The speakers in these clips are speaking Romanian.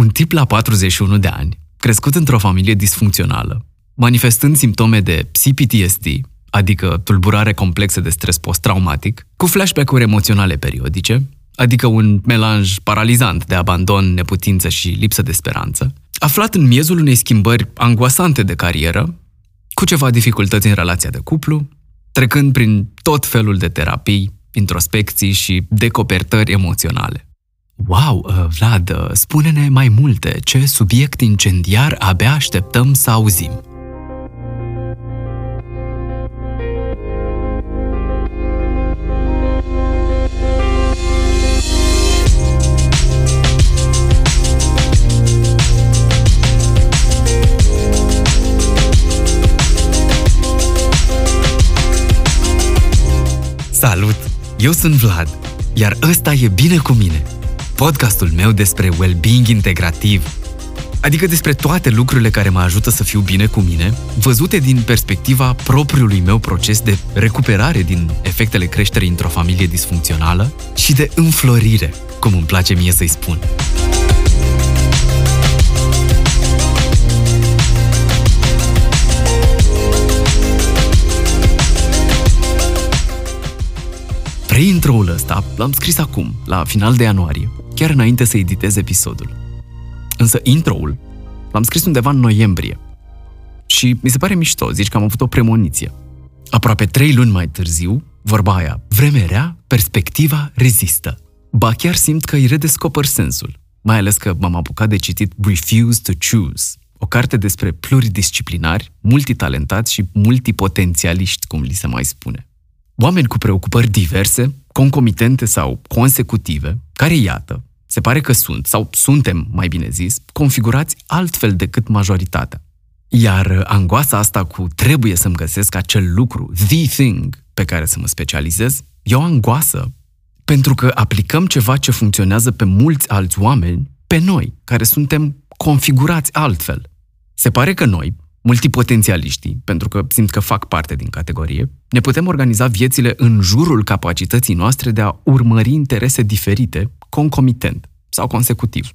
Un tip la 41 de ani, crescut într-o familie disfuncțională, manifestând simptome de CPTSD, adică tulburare complexă de stres post-traumatic, cu flashback-uri emoționale periodice, adică un melanj paralizant de abandon, neputință și lipsă de speranță, aflat în miezul unei schimbări angoasante de carieră, cu ceva dificultăți în relația de cuplu, trecând prin tot felul de terapii, introspecții și decopertări emoționale. Wow, Vlad, spune-ne mai multe, ce subiect incendiar abia așteptăm să auzim. Salut! Eu sunt Vlad, iar ăsta e Bine cu mine, podcastul meu despre well-being integrativ, adică despre toate lucrurile care mă ajută să fiu bine cu mine, văzute din perspectiva propriului meu proces de recuperare din efectele creșterii într-o familie disfuncțională și de înflorire, cum îmi place mie să-i spun. Pre-intro-ul ăsta l-am scris acum, la final de ianuarie, chiar înainte să editez episodul. Însă intro-ul l-am scris undeva în noiembrie. Și mi se pare mișto, zici că am avut o premoniție. Aproape 3 luni mai târziu, vorba aia, vremea rea, perspectiva rezistă. Ba chiar simt că îi redescoper sensul, mai ales că m-am apucat de citit Refuse to Choose, o carte despre pluridisciplinari, multitalentați și multipotențialiști, cum li se mai spune. Oameni cu preocupări diverse, concomitente sau consecutive, care, iată, se pare că sunt, sau suntem, mai bine zis, configurați altfel decât majoritatea. Iar angoasa asta cu trebuie să-mi găsesc acel lucru, the thing, pe care să mă specializez, e o angoasă, pentru că aplicăm ceva ce funcționează pe mulți alți oameni, pe noi, care suntem configurați altfel. Se pare că noi, multipotențialiștii, pentru că simt că fac parte din categorie, ne putem organiza viețile în jurul capacității noastre de a urmări interese diferite, concomitent sau consecutiv.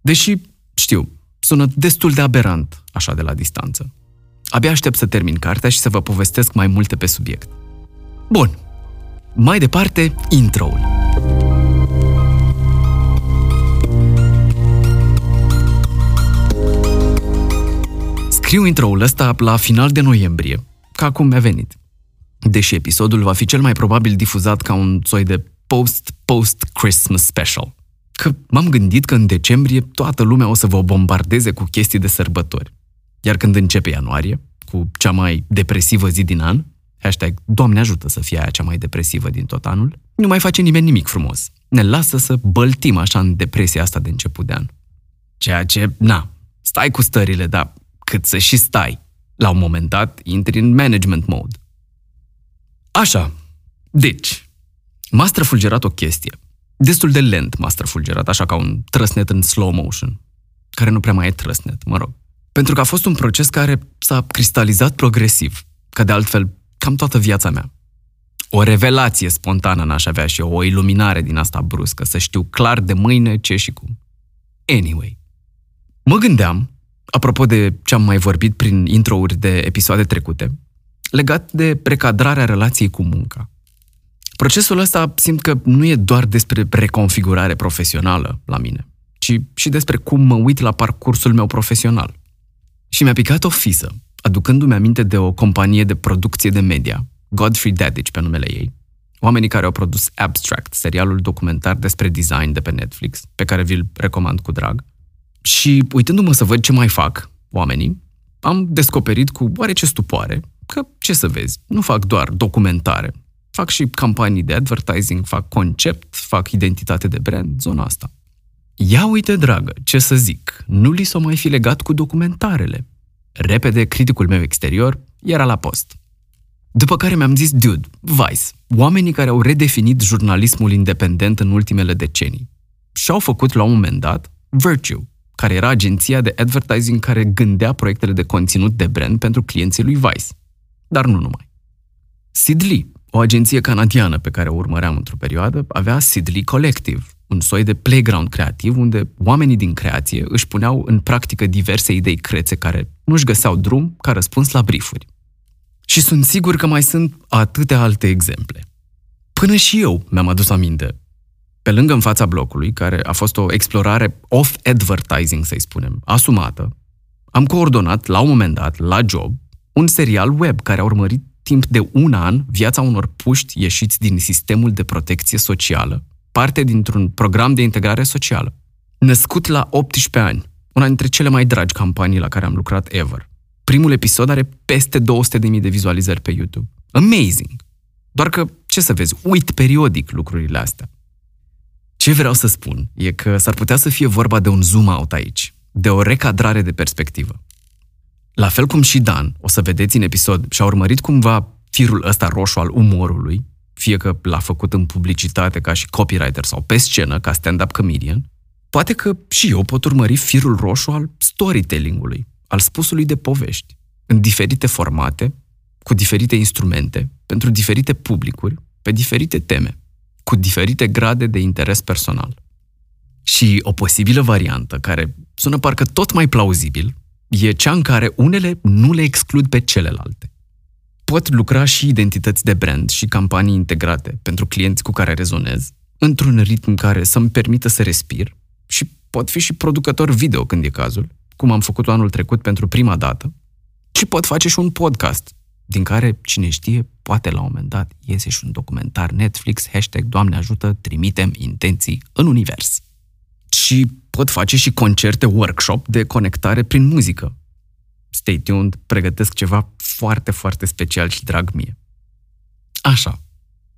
Deși, știu, sună destul de aberant, așa de la distanță. Abia aștept să termin cartea și să vă povestesc mai multe pe subiect. Bun, mai departe, intro-ul. Scriu intro-ul ăsta la final de noiembrie, ca cum mi-a venit. Deși episodul va fi cel mai probabil difuzat ca un soi de post-Christmas special. Că m-am gândit că în decembrie toată lumea o să vă bombardeze cu chestii de sărbători. Iar când începe ianuarie, cu cea mai depresivă zi din an, hashtag Doamne ajută să fie aia cea mai depresivă din tot anul, nu mai face nimeni nimic frumos. Ne lasă să băltim așa în depresia asta de început de an. Ceea ce, na, stai cu stările, dar cât să și stai. La un moment dat, intri în management mode. Așa. Deci, m-a străfulgerat o chestie. Destul de lent m-a străfulgerat, așa ca un trăsnet în slow motion. Care nu prea mai e trăsnet, mă rog. Pentru că a fost un proces care s-a cristalizat progresiv, ca de altfel cam toată viața mea. O revelație spontană n-aș avea și eu, o iluminare din asta bruscă, să știu clar de mâine ce și cum. Anyway. Mă gândeam, apropo de ce am mai vorbit prin intro-uri de episoade trecute, legat de recadrarea relației cu munca. Procesul ăsta simt că nu e doar despre reconfigurare profesională la mine, ci și despre cum mă uit la parcursul meu profesional. Și mi-a picat o fisă, aducându-mi aminte de o companie de producție de media, Godfrey Dadich pe numele ei, oamenii care au produs Abstract, serialul documentar despre design de pe Netflix, pe care vi-l recomand cu drag. Și uitându-mă să văd ce mai fac oamenii, am descoperit cu oarece stupoare că, ce să vezi, nu fac doar documentare. Fac și campanii de advertising, fac concept, fac identitate de brand, zona asta. Ia uite, dragă, ce să zic, nu li s-o mai fi legat cu documentarele. Repede, criticul meu exterior era la post. După care mi-am zis, dude, Vice, oamenii care au redefinit jurnalismul independent în ultimele decenii și-au făcut la un moment dat Virtue, care era agenția de advertising care gândea proiectele de conținut de brand pentru clienții lui Vice. Dar nu numai. Sid Lee, o agenție canadiană pe care o urmăream într-o perioadă, avea Sid Lee Collective, un soi de playground creativ unde oamenii din creație își puneau în practică diverse idei crețe care nu-și găseau drum ca răspuns la briefuri. Și sunt sigur că mai sunt atâtea alte exemple. Până și eu mi-am adus aminte. Pe lângă În fața blocului, care a fost o explorare off-advertising, să-i spunem, asumată, am coordonat, la un moment dat, la job, un serial web care a urmărit timp de un an viața unor puști ieșiți din sistemul de protecție socială, parte dintr-un program de integrare socială. Născut la 18 ani, una dintre cele mai dragi campanii la care am lucrat ever. Primul episod are peste 200.000 de vizualizări pe YouTube. Amazing! Doar că, ce să vezi, uit periodic lucrurile astea. Ce vreau să spun e că s-ar putea să fie vorba de un zoom-out aici, de o recadrare de perspectivă. La fel cum și Dan, o să vedeți în episod, și-a urmărit cumva firul ăsta roșu al umorului, fie că l-a făcut în publicitate ca și copywriter sau pe scenă ca stand-up comedian, poate că și eu pot urmări firul roșu al storytelling-ului, al spusului de povești, în diferite formate, cu diferite instrumente, pentru diferite publicuri, pe diferite teme, cu diferite grade de interes personal. Și o posibilă variantă, care sună parcă tot mai plauzibil, e cea în care unele nu le exclud pe celelalte. Pot lucra și identități de brand și campanii integrate pentru clienți cu care rezonez, într-un ritm care să-mi permită să respir, și pot fi și producător video când e cazul, cum am făcut-o anul trecut pentru prima dată, și pot face și un podcast, din care, cine știe, poate la un moment dat iese și un documentar Netflix, hashtag Doamne ajută, trimitem intenții în univers. Și pot face și concerte, workshop de conectare prin muzică. Stay tuned, pregătesc ceva foarte, foarte special și drag mie. Așa.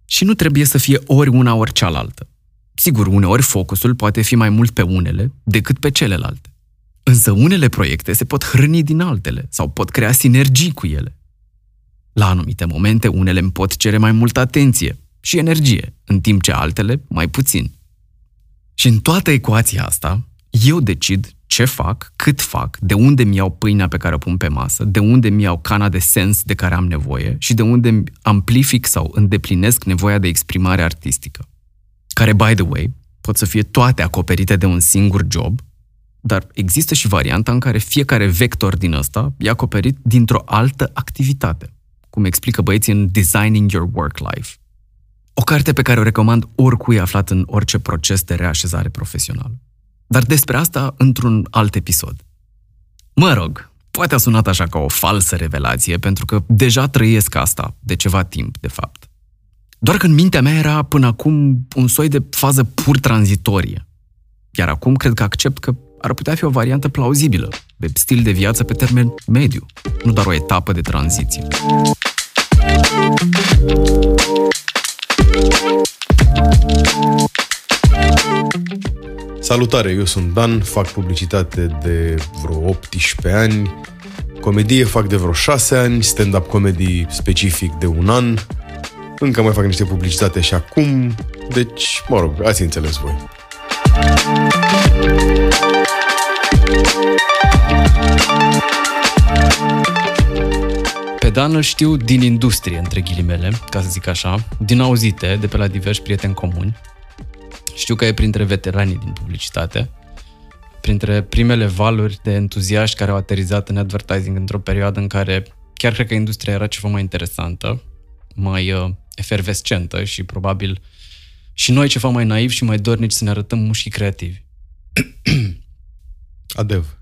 Și nu trebuie să fie ori una, ori cealaltă. Sigur, uneori focusul poate fi mai mult pe unele decât pe celelalte. Însă unele proiecte se pot hrăni din altele sau pot crea sinergii cu ele. La anumite momente, unele îmi pot cere mai multă atenție și energie, în timp ce altele mai puțin. Și în toată ecuația asta, eu decid ce fac, cât fac, de unde mi iau pâinea pe care o pun pe masă, de unde mi iau cana de sens de care am nevoie și de unde amplific sau îndeplinesc nevoia de exprimare artistică. Care, by the way, pot să fie toate acoperite de un singur job, dar există și varianta în care fiecare vector din ăsta e acoperit dintr-o altă activitate, cum explică băieții în Designing Your Work Life. O carte pe care o recomand oricui aflat în orice proces de reașezare profesională. Dar despre asta într-un alt episod. Mă rog, poate a sunat așa ca o falsă revelație, pentru că deja trăiesc asta de ceva timp, de fapt. Doar că în mintea mea era până acum un soi de fază pur tranzitorie. Iar acum cred că accept că ar putea fi o variantă plauzibilă de stil de viață pe termen mediu, nu doar o etapă de tranziție. Salutare, eu sunt Dan, fac publicitate de vreo 18 ani, comedie fac de vreo 6 ani, stand-up comedy specific de un an, încă mai fac niște publicitate și acum, deci, mă rog, ați înțeles voi. Pe Dan îl știu din industrie, între ghilimele, ca să zic așa, din auzite, de pe la diversi prieteni comuni. Știu că e printre veteranii din publicitate, printre primele valuri de entuziaști care au aterizat în advertising într-o perioadă în care chiar cred că industria era ceva mai interesantă, mai efervescentă și probabil și noi ceva mai naivi și mai dornici să ne arătăm mușchii creativi. Adev.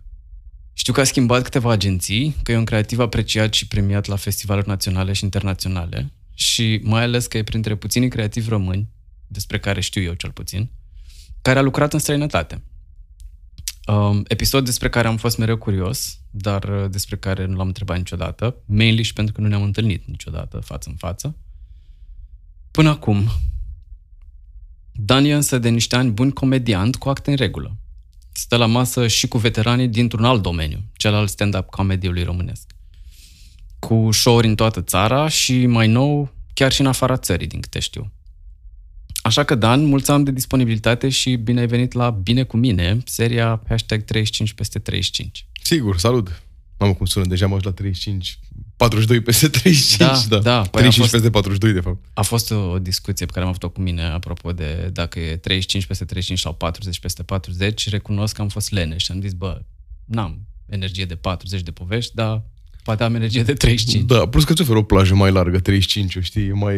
Știu că a schimbat câteva agenții, că e un creativ apreciat și premiat la festivaluri naționale și internaționale și mai ales că e printre puținii creativi români, despre care știu eu cel puțin, care a lucrat în străinătate. Episod despre care am fost mereu curios, dar despre care nu l-am întrebat niciodată, mainly și pentru că nu ne-am întâlnit niciodată față în față. Până acum, Dan e însă de niște ani bun comediant cu acte în regulă. Stă la masă și cu veteranii dintr-un alt domeniu, cel al stand-up comedy-ului românesc. Cu show-uri în toată țara și, mai nou, chiar și în afara țării, din câte știu. Așa că, Dan, mulți ani de disponibilitate și bine ai venit la Bine cu mine, seria #35 peste 35. Sigur, salut! Mamă, cum sună, deja m-aș la 35, 42 peste 35, da. 35 peste 42, de fapt. A fost o discuție pe care am avut-o cu mine, apropo de dacă e 35 peste 35 sau 40 peste 40, recunosc că am fost leneș și am zis, bă, n-am energie de 40 de povești, dar poate am energie de 35. Da, plus că îți oferă o plajă mai largă, 35, o știi, mai,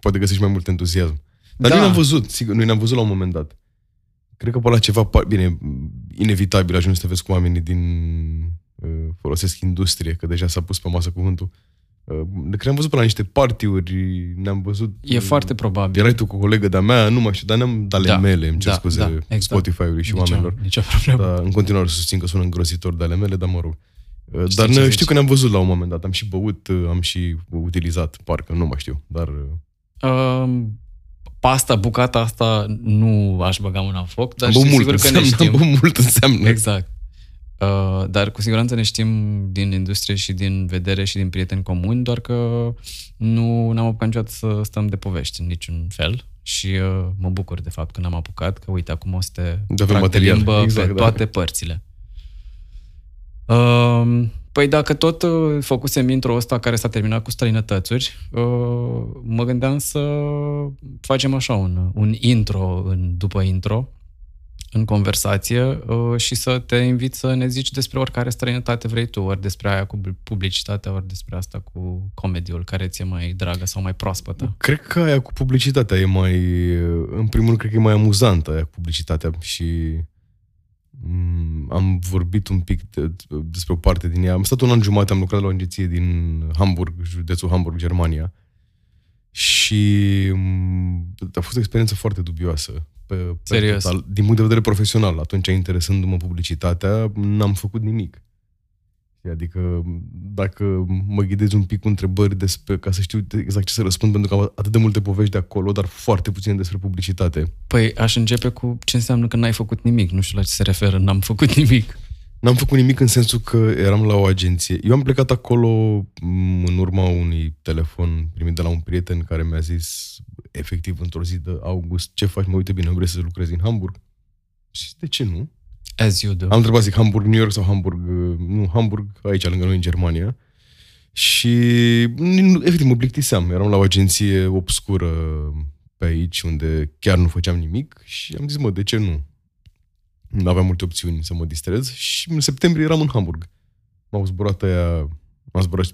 poate găsești mai mult entuziasm. Dar noi ne-am văzut, sigur, noi ne-am văzut la un moment dat. Cred că pe la ceva, bine, inevitabil ajungi să te vezi cu oamenii din... folosesc industrie, că deja s-a pus pe masă cuvântul. Cred că am văzut pe la niște party-uri, ne-am văzut... E foarte probabil. Erai tu cu o colegă de-a mea, nu mai știu, dar ne-am dat ale mele, îmi cer scuze, exact. Spotify-ului și oamenilor. Nicio problemă. Dar în continuare susțin că sună îngrozitor de ale mele, dar mă rog. Dar știu că ne-am văzut la un moment dat, am și băut, am și utilizat, parcă, nu mai știu, dar... bucata asta, nu aș băga mâna în foc, dar știu sigur că ne știm. Mult înseamnă. Exact. Dar cu siguranță ne știm din industrie și din vedere și din prieteni comuni, doar că nu ne-am apucat niciodată să stăm de povești în niciun fel și mă bucur de fapt că n-am apucat, că uite, acum o să te trag de limbă pe toate părțile. Păi dacă tot făcusem intro ăsta care s-a terminat cu străinătățuri, mă gândeam să facem așa un intro după intro în conversație și să te invit să ne zici despre oricare străinătate vrei tu, ori despre aia cu publicitatea, ori despre asta cu comediul, care ți-e mai dragă sau mai proaspătă. Cred că aia cu publicitatea e mai... În primul rând, cred că e mai amuzantă aia cu publicitatea și... am vorbit un pic despre o parte din ea. Am stat un an jumate, am lucrat la o agenție din Hamburg, județul Hamburg, Germania. Și a fost o experiență foarte dubioasă. Serios? Total, din punct de vedere profesional. Atunci, interesându-mă publicitatea, n-am făcut nimic. Adică, dacă mă ghidez un pic cu întrebări despre, ca să știu exact ce să răspund, pentru că am atât de multe povești de acolo, dar foarte puține despre publicitate. Păi aș începe cu ce înseamnă că n-ai făcut nimic. Nu știu la ce se referă, n-am făcut nimic. N-am făcut nimic în sensul că eram la o agenție. Eu am plecat acolo în urma unui telefon primit de la un prieten care mi-a zis, efectiv, într-o zi de august, ce faci? Mă, uite bine, vrei să lucrezi în Hamburg? Și de ce nu? As you do. Am întrebat, zic, Hamburg, New York sau Hamburg? Nu, Hamburg, aici, lângă noi, în Germania. Și, efectiv, mă plictiseam. Eram la o agenție obscură pe aici, unde chiar nu făceam nimic. Și am zis, mă, de ce nu? Nu aveam multe opțiuni să mă distrez. Și în septembrie eram în Hamburg. M-am zburat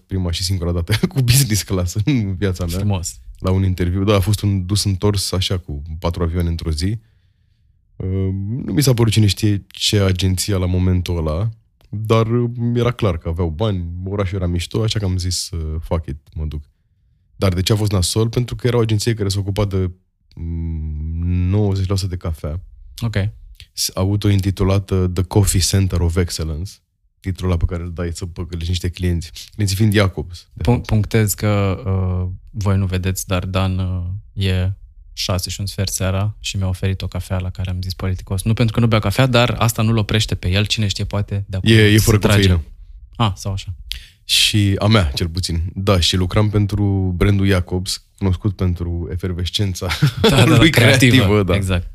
prima și singura dată cu business class în viața mea. Frumos. La un interviu. Da, a fost un dus-întors, așa, cu 4 avioane într-o zi. Nu mi s-a părut cine știe ce agenția la momentul ăla, dar era clar că aveau bani, orașul era mișto, așa că am zis, fuck it, mă duc. Dar de ce a fost nasol? Pentru că era o agenție care se ocupa de 90% de cafea. Ok. Autointitulată The Coffee Center of Excellence, titlul ăla pe care îl dai să păcălești niște clienți, clienții fiind Jacobs. Punctez că voi nu vedeți, dar Dan e... 6:15 seara și mi-a oferit o cafea la care am zis politicos. Nu pentru că nu bea cafea, dar asta nu-l oprește pe el. Cine știe, poate de acolo e fără cafeină. Sau așa. Și a mea, cel puțin. Da, și lucram pentru brandul Jacobs, cunoscut pentru efervescența lui creativă. Da. Exact.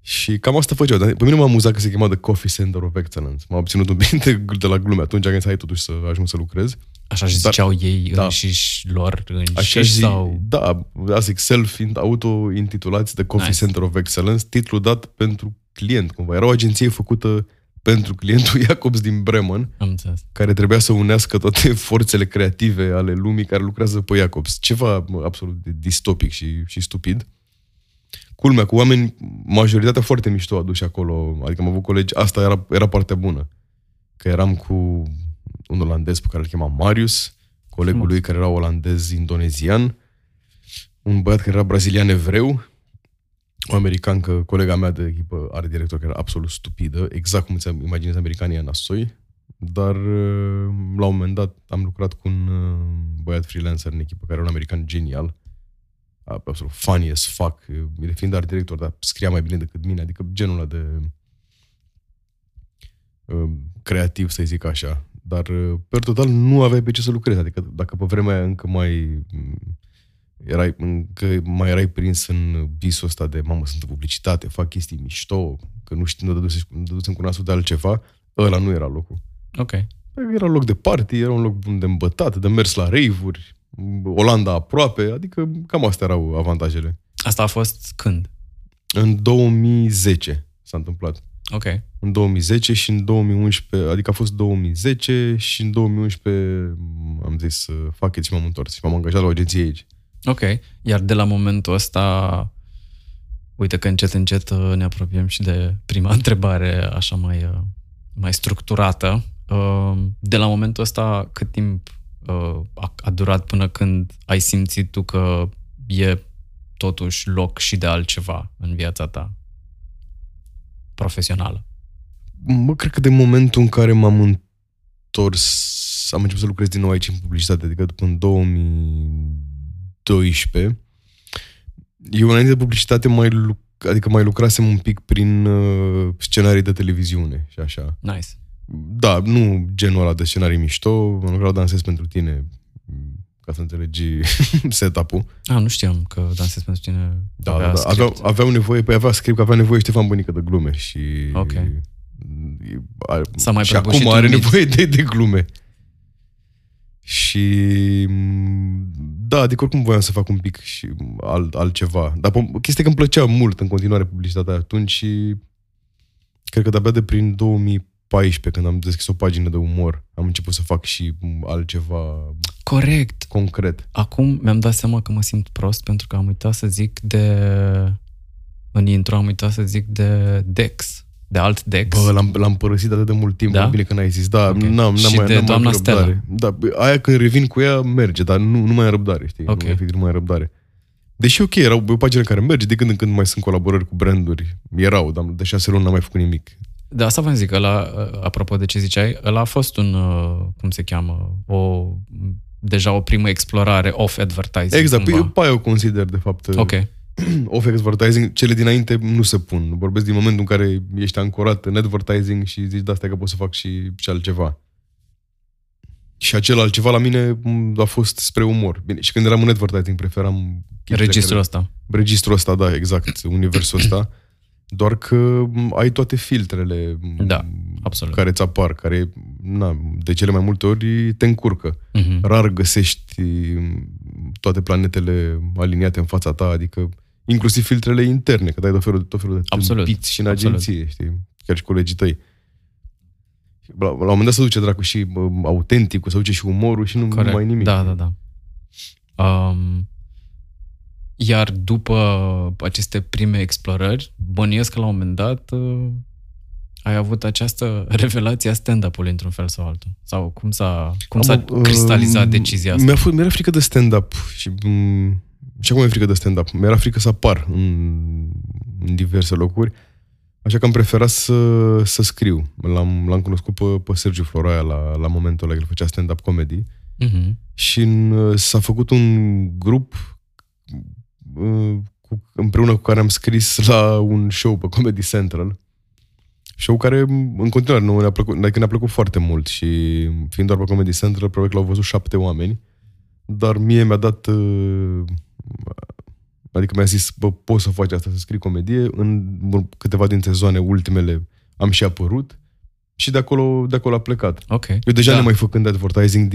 Și cam asta făceau. Dar pe mine m-a amuzat că se chema The Coffee Center of Excellence. M-a obținut un pic de la glume. Atunci am zis, hai totuși să ajung să lucrez. Așa și ziceau ei înșiși lor, înșiși sau... Da, zic, self-auto-intitulați The Coffee Center of Excellence, titlul dat pentru client, cumva. Era o agenție făcută pentru clientul Jacobs din Bremen, care trebuia să unească toate forțele creative ale lumii care lucrează pe Jacobs. Ceva absolut distopic și stupid. Culmea, cu oameni, majoritatea foarte mișto aduși acolo. Adică am avut colegi, asta era partea bună. Că eram cu... un olandez pe care îl chema Marius, colegul lui care era olandez indonezian, un băiat care era brazilian evreu, o americancă, colega mea de echipă, art director, care era absolut stupidă, exact cum îți imaginezi americanii nasoi, dar la un moment dat am lucrat cu un băiat freelancer în echipă care era un american genial, absolut funny as fuck, fiind art director, dar scria mai bine decât mine, adică genul ăla de creativ, să zic așa. Dar, pe total, nu aveai pe ce să lucrezi. Adică, dacă pe vremea aia încă mai erai prins în visul ăsta de mamă, sunt în publicitate, fac chestii mișto, că nu știu, nu dădusem cu nasul de altceva, ăla nu era locul. Ok. Era un loc de party, era un loc bun de îmbătat, de mers la rave-uri, Olanda aproape, adică cam astea erau avantajele. Asta a fost când? În 2010 s-a întâmplat. Ok. În 2010 și în 2011, adică a fost 2010 și în 2011 am zis să fac și m-am întors. M-am angajat la o agenție aici. Ok. Iar de la momentul ăsta, uite că încet, încet ne apropiem și de prima întrebare așa mai structurată. De la momentul ăsta, cât timp a durat până când ai simțit tu că e totuși loc și de altceva în viața ta profesională? Mă, cred că de momentul în care m-am întors, am început să lucrez din nou aici în publicitate, adică după în 2012. Eu înainte de publicitate mai lucrasem un pic prin scenarii de televiziune și așa. Nice. Da, nu genul ăla de scenarii mișto, am lucrat Dansez pentru tine, ca să înțelegi setup-ul. A, nu știam că Dansez pentru tine avea script. Aveau nevoie, avea script, că avea nevoie Ștefan Bănică de glume și... Ok. Și acum are nevoie de glume. Și... Da, adică oricum voiam să fac un pic și altceva. Dar chestia că îmi plăcea mult în continuare publicitatea atunci și... Cred că de-abia de prin 2014, când am deschis o pagină de umor, am început să fac și altceva... Corect. Concret. Acum mi-am dat seama că mă simt prost pentru că am uitat să zic de... În intro am uitat să zic de Dex. De alt Dex. Bă, l-am părăsit atât de mult timp. Da? Bine că n-ai zis. Da, okay. Și mai, de doamna Stella. Da, aia când revin cu ea merge, dar nu mai am răbdare, știi? Okay. Nu mai am răbdare. Deși ok, era o pagină care merge, de când în când mai sunt colaborări cu branduri. Erau, dar de 6 luni n-am mai făcut nimic. Da, asta v-am zis, că apropo de ce ziceai, ăla a fost un, cum se cheamă, deja o primă explorare off-advertising. Exact, pe eu consider de fapt okay. Off-advertising, cele dinainte nu se pun. Vorbesc din momentul în care ești ancorat în advertising și zici, da, stai că pot să fac și altceva. Și acel altceva la mine a fost spre umor. Bine, și când eram în advertising preferam... Registrul ăsta, da, exact, universul ăsta. Doar că ai toate filtrele care îți apar, care de cele mai multe ori te încurcă. Uh-huh. Rar găsești toate planetele aliniate în fața ta, adică inclusiv filtrele interne, că dai tot felul de tâmpiți și în agenție, știi? Chiar și colegii tăi. La un moment dat se duce dracu și autenticul, se duce și umorul și nu mai nimic. Da. Iar după aceste prime explorări, bănuiesc că la un moment dat ai avut această revelație a stand-up-ului într-un fel sau altul. Sau cum s-a cristalizat decizia asta? Mi-era frică de stand-up și acum mi-e frică de stand-up. Mi-era frică să apar în diverse locuri, așa că am preferat să scriu. L-am cunoscut pe Sergiu Floroia la momentul ăla, el făcea stand-up comedy. Uh-huh. Și s-a făcut un grup împreună cu care am scris la un show pe Comedy Central. Show care în continuare nu ne-a plăcut, adică ne-a plăcut foarte mult și fiind doar pe Comedy Central, probabil că l-au văzut 7 oameni, dar mie mi-a dat, adică mi-a zis, bă, poți să faci asta, să scrii comedie. În câteva din sezoane ultimele am și apărut și de acolo a plecat. Okay. Eu deja mai făcând advertising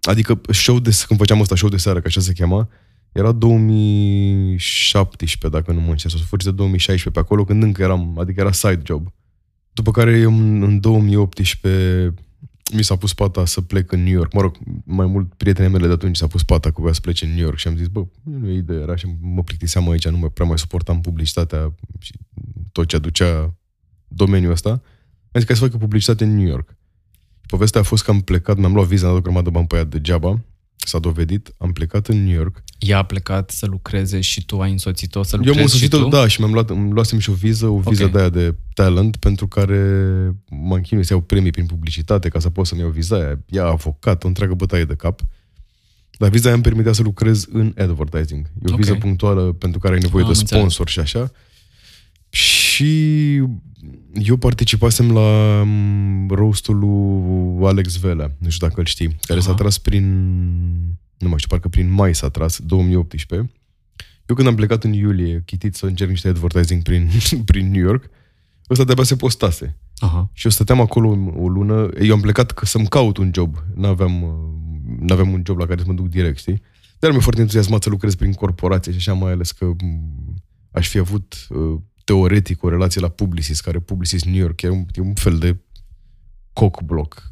adică când făceam ăsta, show de seară, că așa se chema. Era 2017, dacă nu mă încerc, sau sfârșit de 2016, pe acolo, când încă eram, adică era side job. După care eu, în 2018, mi s-a pus pata să plec în New York. Mă rog, mai mult prietenii mele de atunci s-a pus pata că voia să plece în New York și am zis, bă, nu e idee, era și mă plictiseam aici, nu prea mai suportam publicitatea și tot ce aducea domeniul ăsta. Am zis că să fac publicitate în New York. Povestea a fost că am plecat, mi-am luat viza, am dat o grămadă de bani pe ea degeaba. S-a dovedit, am plecat în New York. Ea a plecat să lucreze și tu ai însoțit-o să lucrezi. Eu am însoțit-o, da, și îmi luasem și o viză de aia de talent, pentru care m-am chinuit să iau premii prin publicitate ca să pot să-mi iau viza aia. Ea a avocat, o întreagă bătaie de cap. Dar viza aia îmi permitea să lucrez în advertising. E o viză punctuală pentru care ai nevoie de sponsor și așa. Și eu participasem la roast-ul lui Alex Velea, nu știu dacă îl știi, care s-a tras parcă prin mai s-a tras, 2018. Eu când am plecat în iulie, chitit să încerc niște advertising prin New York, ăsta de-abia se postase. Aha. Și eu stăteam acolo o lună, eu am plecat că să-mi caut un job, n-aveam un job la care să mă duc direct, știi? Dar mi-e foarte entuziasmat să lucrez prin corporație și așa, mai ales că aș fi avut teoretic o relație la Publicis, care Publicis New York e un fel de cockblock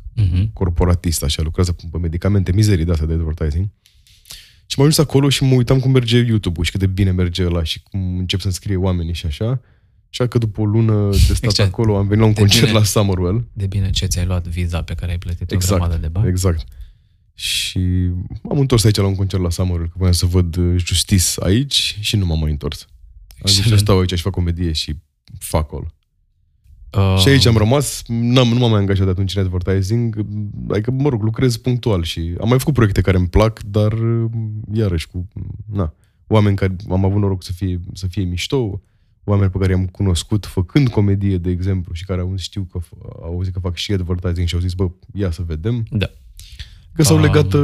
corporatist, așa, lucrează pe medicamente, mizerii de astea de advertising. Și m-am ajuns acolo și mă uitam cum merge YouTube-ul și cât de bine merge ăla și cum încep să-mi scrie oamenii și așa. Așa că după o lună de stat acolo am venit la un concert la Summerwell. De bine ce ți-ai luat viza pe care ai plătit o grămadă de bani. Exact. Și m-am întors aici la un concert la Summerwell, că voiam să văd Justice aici și nu m-am mai întors. Am zis, stau aici și fac comedie și fac all. Și aici am rămas, nu m-am mai angajat de atunci în advertising, adică, mă rog, lucrez punctual și am mai făcut proiecte care îmi plac, dar iarăși cu, oameni care am avut noroc să fie mișto, oameni pe care i-am cunoscut făcând comedie, de exemplu, și care au auzit că fac și advertising și au zis, bă, ia să vedem. Da. Că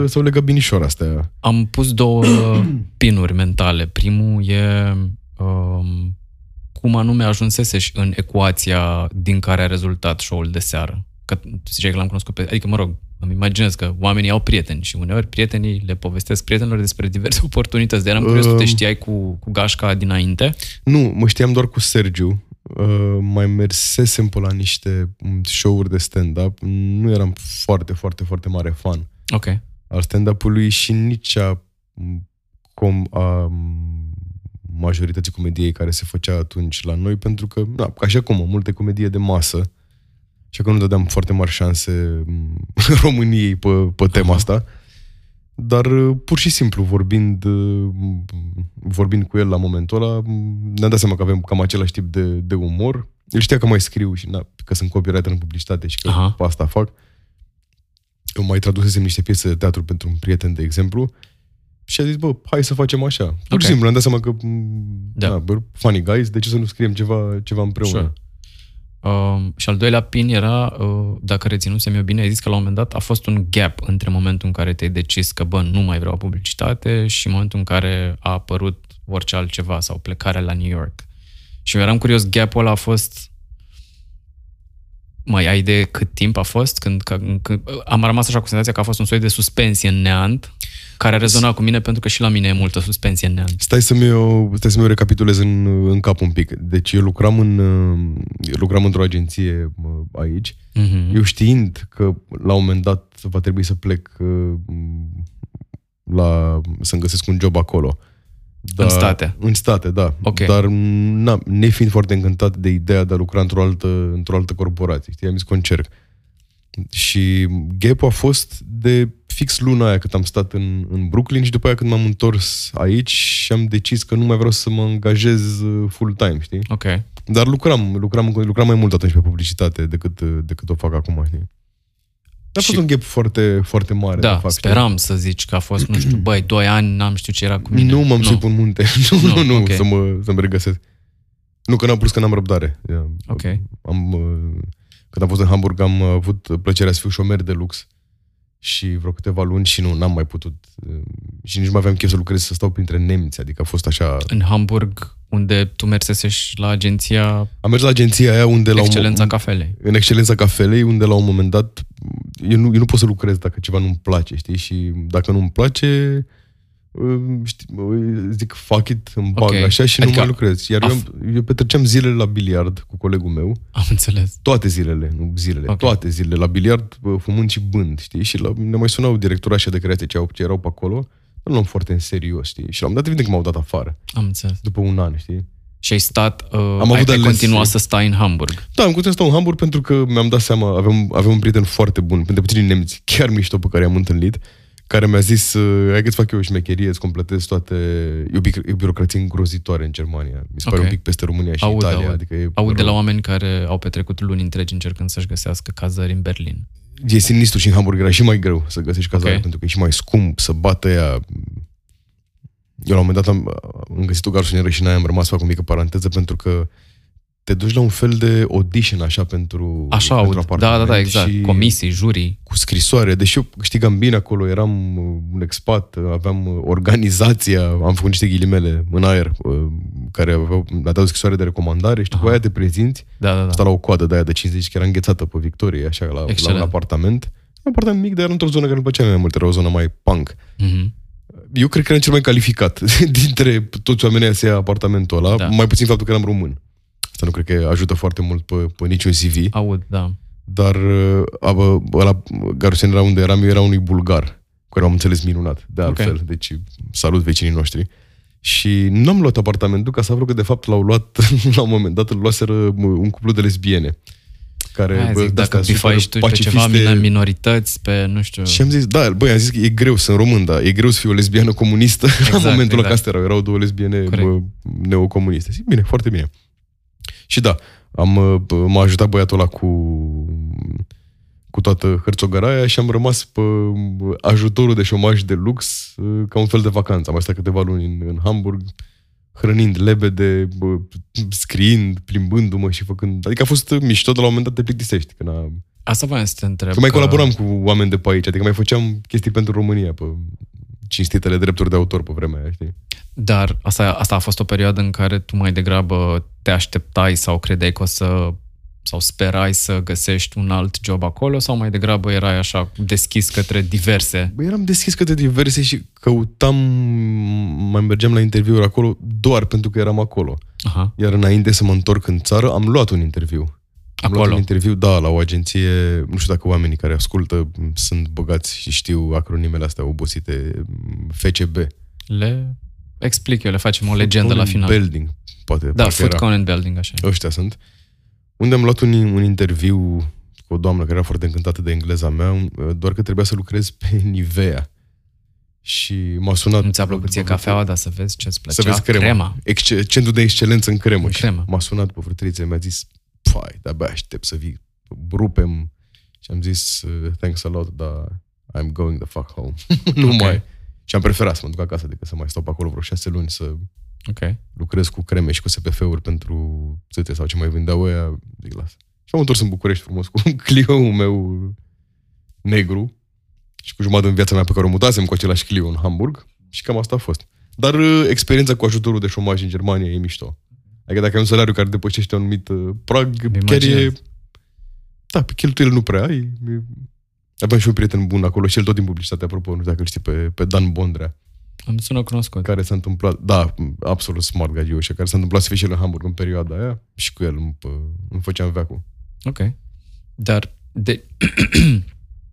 s-au legat binișoara astea. Am pus două pinuri mentale. Primul e cum anume ajunsese și în ecuația din care a rezultat show-ul de seară. Că ziceai că l-am cunoscut pe... Adică, mă rog, îmi imaginez că oamenii au prieteni și uneori prietenii le povestesc prietenilor despre diverse oportunități. De-aia eram curios, tu te știai cu gașca dinainte? Nu, mă știam doar cu Sergiu. Mai mersesem pe la niște show-uri de stand-up. Nu eram foarte, foarte, foarte mare fan al stand-up-ului și nici a majorității comediei care se făcea atunci la noi, pentru că, ca și acum, multe comedie de masă, și că nu dădeam foarte mari șanse României pe tema asta, dar pur și simplu vorbind cu el la momentul ăla, ne-am dat seama că avem cam același tip de umor. El știa că mai scriu și că sunt copywriter în publicitate și că pe asta fac. Eu mai tradusesem niște piese de teatru pentru un prieten, de exemplu, și a zis, bă, hai să facem așa. Pur și simplu, ne-am dat seama că bă, funny guys, de ce să nu scriem ceva împreună? Sure. Și al doilea pin era, dacă reținusem eu bine, ai zis că la un moment dat a fost un gap între momentul în care te-ai decis că, bă, nu mai vreau publicitate și momentul în care a apărut orice altceva sau plecarea la New York. Și eu eram curios, gap-ul ăla a fost... Mai ai idee cât timp a fost? Când am rămas așa cu senzația că a fost un soi de suspensie în neant, care a rezonat cu mine, pentru că și la mine e multă suspensie în neant. Stai să-mi recapitulez în cap un pic. Deci eu lucram într-o agenție aici. Eu știind că la un moment dat va trebui să plec să-mi găsesc un job acolo. Dar, în state. În state, da. Okay. Dar nefiind foarte încântat de ideea de a lucra într-o altă corporație. Știi? Am zis că încerc. Și gap-ul a fost de fix luna aia cât am stat în Brooklyn și după aia când m-am întors aici și am decis că nu mai vreau să mă angajez full-time, știi? Ok. Dar lucram mai mult atunci pe publicitate decât o fac acum, știi? A fost un gap foarte, foarte mare. Da, de fapt, speram să zici că a fost, nu știu, băi, 2 ani, n-am știut ce era cu mine. Nu m-am știut în munte. Nu, okay. să-mi regăsesc. Nu, că n-am plus, că n-am răbdare. Când am fost în Hamburg, am avut plăcerea să fiu șomer de lux și vreo câteva luni și n-am mai putut. Și nici nu mai aveam chef să lucrez, să stau printre nemți. Adică a fost așa... În Hamburg, unde tu mersesești la agenția... Am mers la agenția aia unde... Excelența Cafelei. În Excelența Cafelei, unde la un moment dat... Eu nu pot să lucrez dacă ceva nu-mi place, știi? Și dacă nu-mi place, zic, fuck it, îmi bag așa și adică nu mai lucrez. Iar eu petreceam zilele la biliard cu colegul meu. Am înțeles. Toate zilele, nu zilele, toate zilele la biliard, fumând și bând, știi? Și ne mai sunau directorașii de creație ce erau pe acolo, dar nu l-am foarte în serios, știi? Și la un moment dat, evident că m-au dat afară. Am înțeles. După un an, știi? Și ai stat, ai continuat să stai în Hamburg. Da, am continuat să stau în Hamburg pentru că mi-am dat seama, aveam un prieten foarte bun, pentru puțini nemți, chiar mișto, pe care i-am întâlnit, care mi-a zis, hai că-ți fac eu o șmecherie, îți completez toate... E o birocrație îngrozitoare în Germania. Mi se pare un pic peste România și Italia. Adică de la oameni care au petrecut luni întregi încercând să-și găsească cazări în Berlin. E sinistru și în Hamburg era și mai greu să găsești cazare, pentru că e și mai scump să bată ea... Eu la un moment dat am găsit o garsonieră și n-am rămas, fac o mică paranteză, pentru că te duci la un fel de audition, așa, pentru... Așa, pentru apartament, da, exact. Comisii, jurii. Cu scrisoare. Deși eu câștigam bine acolo, eram un expat, aveam organizația, am făcut niște ghilimele în aer, care a dat o scrisoare de recomandare și după aia te prezinți, sta la o coadă de aia de 50, că era înghețată pe Victorie, așa, la un apartament. Un apartament mic, dar într-o zonă care nu plăcea mai mult, era o zonă mai punk. Eu cred că eram cel mai calificat dintre toți oamenii să ia apartamentul ăla, mai puțin faptul că eram român. Asta nu cred că ajută foarte mult pe niciun CV. Aud, da. Dar ăla, garsonera unde eram eu, era unui bulgar, cu care am înțeles minunat, de altfel. Okay. Deci, salut vecinii noștri. Și n-am luat apartamentul, ca să aflu că, de fapt, l-au luat, la un moment dat, îl luaseră un cuplu de lesbiene. Care, aia, zic, dacă bifai tu pe ceva minorități, pe nu știu... Și am zis, da, băi, am zis că e greu, sunt român, da, e greu să fiu o lesbiană comunistă. Exact, la momentul ăla, că astea erau două lesbiene neocomuniste. Zic, bine, foarte bine. Și da, m-a ajutat băiatul ăla cu toată hărțogăraia și am rămas pe ajutorul de șomaj de lux ca un fel de vacanță. Am mai stat câteva luni în Hamburg, hrănind lebede, scriind, plimbându-mă și făcând... Adică a fost mișto, de la un moment dat te plictisești. Asta vreau să te întreb. Că mai colaboram cu oameni de pe aici, adică mai făceam chestii pentru România, pe cinstitele drepturi de autor pe vremea aia, știi? Dar asta a fost o perioadă în care tu mai degrabă te așteptai sau credeai că o să... sau sperai să găsești un alt job acolo, sau mai degrabă erai așa deschis către diverse? Bă, eram deschis către diverse și mai mergeam la interviuri acolo doar pentru că eram acolo. Aha. Iar înainte să mă întorc în țară, am luat un interviu. Luat un interviu, da, la o agenție, nu știu dacă oamenii care ascultă sunt băgați și știu acronimele astea obosite, FCB. Le explic eu, le facem o legendă la final. Building, poate. Da, Food Content Building, așa. Ăștia sunt. Unde am luat un interviu cu o doamnă care era foarte încântată de engleza mea, doar că trebuia să lucrez pe Nivea. Și m-a sunat... Nu ți-a plăcut ție cafeaua, dar să vezi ce-ți plăcea? Să vezi crema. Centru de excelență în cremă. Și m-a sunat pe frătrițe, mi-a zis, păi, de-abia aștept să vii, rupem. Și am zis, thanks a lot, dar I'm going the fuck home. nu mai. Și am preferat să mă duc acasă decât să mai stau pe acolo vreo 6 luni să... Okay. Lucrez cu creme și cu SPF-uri pentru țâte sau ce mai vindeau ăia, zic, lasă. Și am întors în București frumos cu Clio-ul meu negru și cu jumătate în viața mea pe care o mutasem cu același Clio în Hamburg și cam asta a fost. Dar experiența cu ajutorul de șomaj în Germania e mișto. Adică dacă ai un salariu care depășește un anumit prag, chiar e... Da, pe cheltuieli nu prea ai. Aveam și un prieten bun acolo și el tot din publicitate, apropo, nu știu dacă îl știi, pe Dan Bondrea. Am sunat cunoscut. Care s-a întâmplat, da, absolut smart gagioșa, care s-a întâmplat să fie și el în Hamburg în perioada aia și cu el îmi făceam veacul. Ok. Dar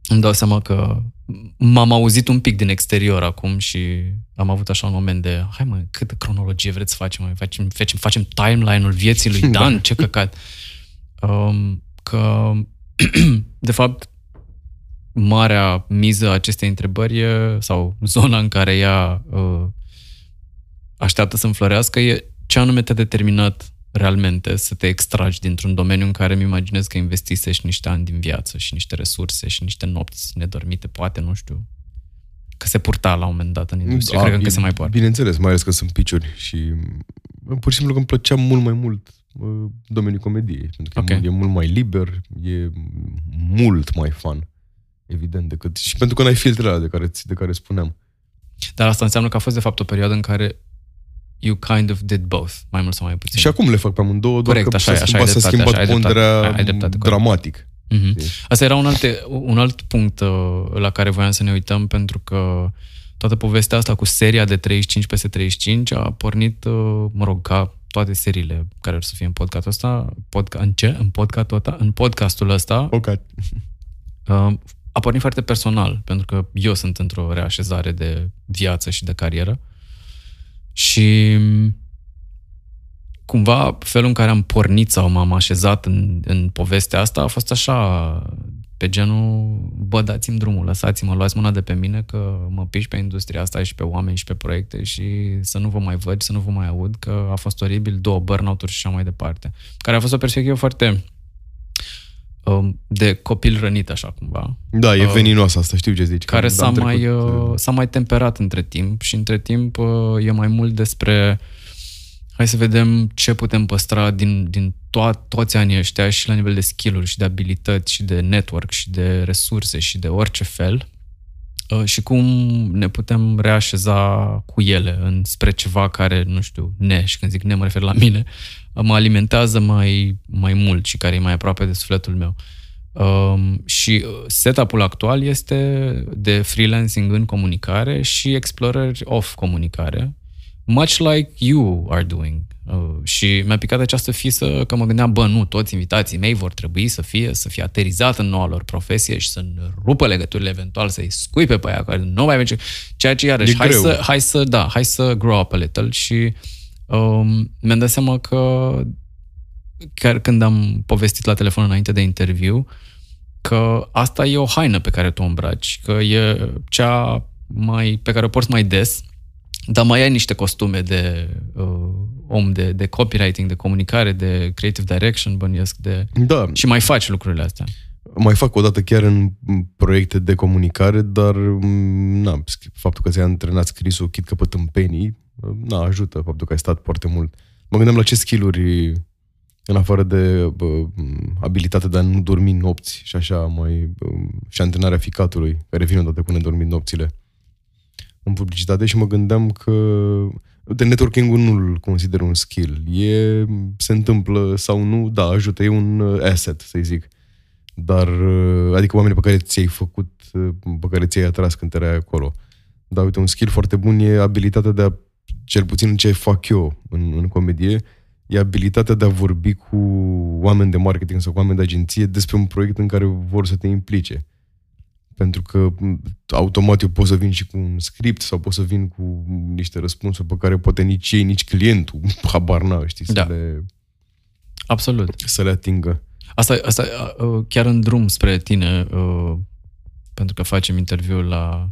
îmi dau seama că m-am auzit un pic din exterior acum și am avut așa un moment de hai mă, câtă cronologie vreți să facem? Facem timeline-ul vieții lui Dan? Ce căcat! Că de fapt marea miză acestei întrebări sau zona în care ea așteaptă să înflorească e ce anume te-a determinat realmente să te extragi dintr-un domeniu în care îmi imaginez că investisești niște ani din viață și niște resurse și niște nopți nedormite, poate, nu știu, că se purta la un moment dat în industrie. Cred că încă se mai poartă. Bineînțeles, mai ales că sunt piciuri și pur și simplu că îmi plăcea mult mai mult domeniul comediei, pentru că e mult mai liber, e mult mai fun. Evident, decât... Și pentru că n-ai filtrele de care spuneam. Dar asta înseamnă că a fost, de fapt, o perioadă în care you kind of did both, mai mult sau mai puțin. Și acum le fac pe amândouă, doar că s-a schimbat ponderea dramatic. Asta era un alt punct la care voiam să ne uităm, pentru că toată povestea asta cu seria de 35 peste 35 a pornit, mă rog, ca toate seriile care ar să fie în podcastul ăsta. În podcastul ăsta. A pornit foarte personal, pentru că eu sunt într-o reașezare de viață și de carieră și cumva felul în care am pornit sau m-am așezat în povestea asta a fost așa, pe genul, bă, dați-mi drumul, lăsați-mă, luați mâna de pe mine că mă piși pe industria asta și pe oameni și pe proiecte și să nu vă mai văd, să nu vă mai aud, că a fost oribil, 2 burnout-uri și așa mai departe. Care a fost o perspectivă foarte... de copil rănit, așa, cumva. Da, e veninoasă asta, știu ce zici. Care s-a mai temperat între timp și între timp e mai mult despre hai să vedem ce putem păstra din toți anii ăștia și la nivel de skill-uri și de abilități și de network și de resurse și de orice fel și cum ne putem reașeza cu ele înspre ceva care, nu știu, și când zic ne, mă refer la mine, mă alimentează mai mult și care e mai aproape de sufletul meu. Și setup-ul actual este de freelancing în comunicare și explorări off comunicare, much like you are doing. Și mi-a picat această fisă că mă gândeam, nu, toți invitații mei vor trebui să fie aterizat în noua lor profesie și să-mi rupă legăturile, eventual să-i scui pe aia, care nu mai merge, ceea ce iarăși, hai să grow up a little și mi-am dat seama că chiar când am povestit la telefon înainte de interviu, că asta e o haină pe care tu o îmbraci, că e cea pe care o porți mai des, dar mai ai niște costume de om, de copywriting, de comunicare, de creative direction, bănuiesc, da. Și mai faci lucrurile astea. Mai fac odată chiar în proiecte de comunicare, dar na, faptul că ți-ai antrenat scrisul chit că pe tâmpenii, na, ajută faptul că ai stat foarte mult. Mă gândeam la ce skill-uri în afară de abilitatea de a nu dormi nopți și așa, și antrenarea ficatului, care vine odată cu nedormit nopțile în publicitate, și mă gândeam că de networking-ul nu-l consider un skill. Se întâmplă sau nu, da, ajută, e un asset, să-i zic. Dar, adică oamenii pe care ți-ai făcut, pe care ți-ai atras când erai acolo. Dar, uite, un skill foarte bun e abilitatea de a, cel puțin ce fac eu în comedie, e abilitatea de a vorbi cu oameni de marketing sau cu oameni de agenție despre un proiect în care vor să te implice. Pentru că automat eu pot să vin și cu un script sau pot să vin cu niște răspunsuri pe care poate nici ei, nici clientul habar n-au, știi, să le... Absolut. Să le atingă. Asta chiar în drum spre tine, pentru că facem interviul la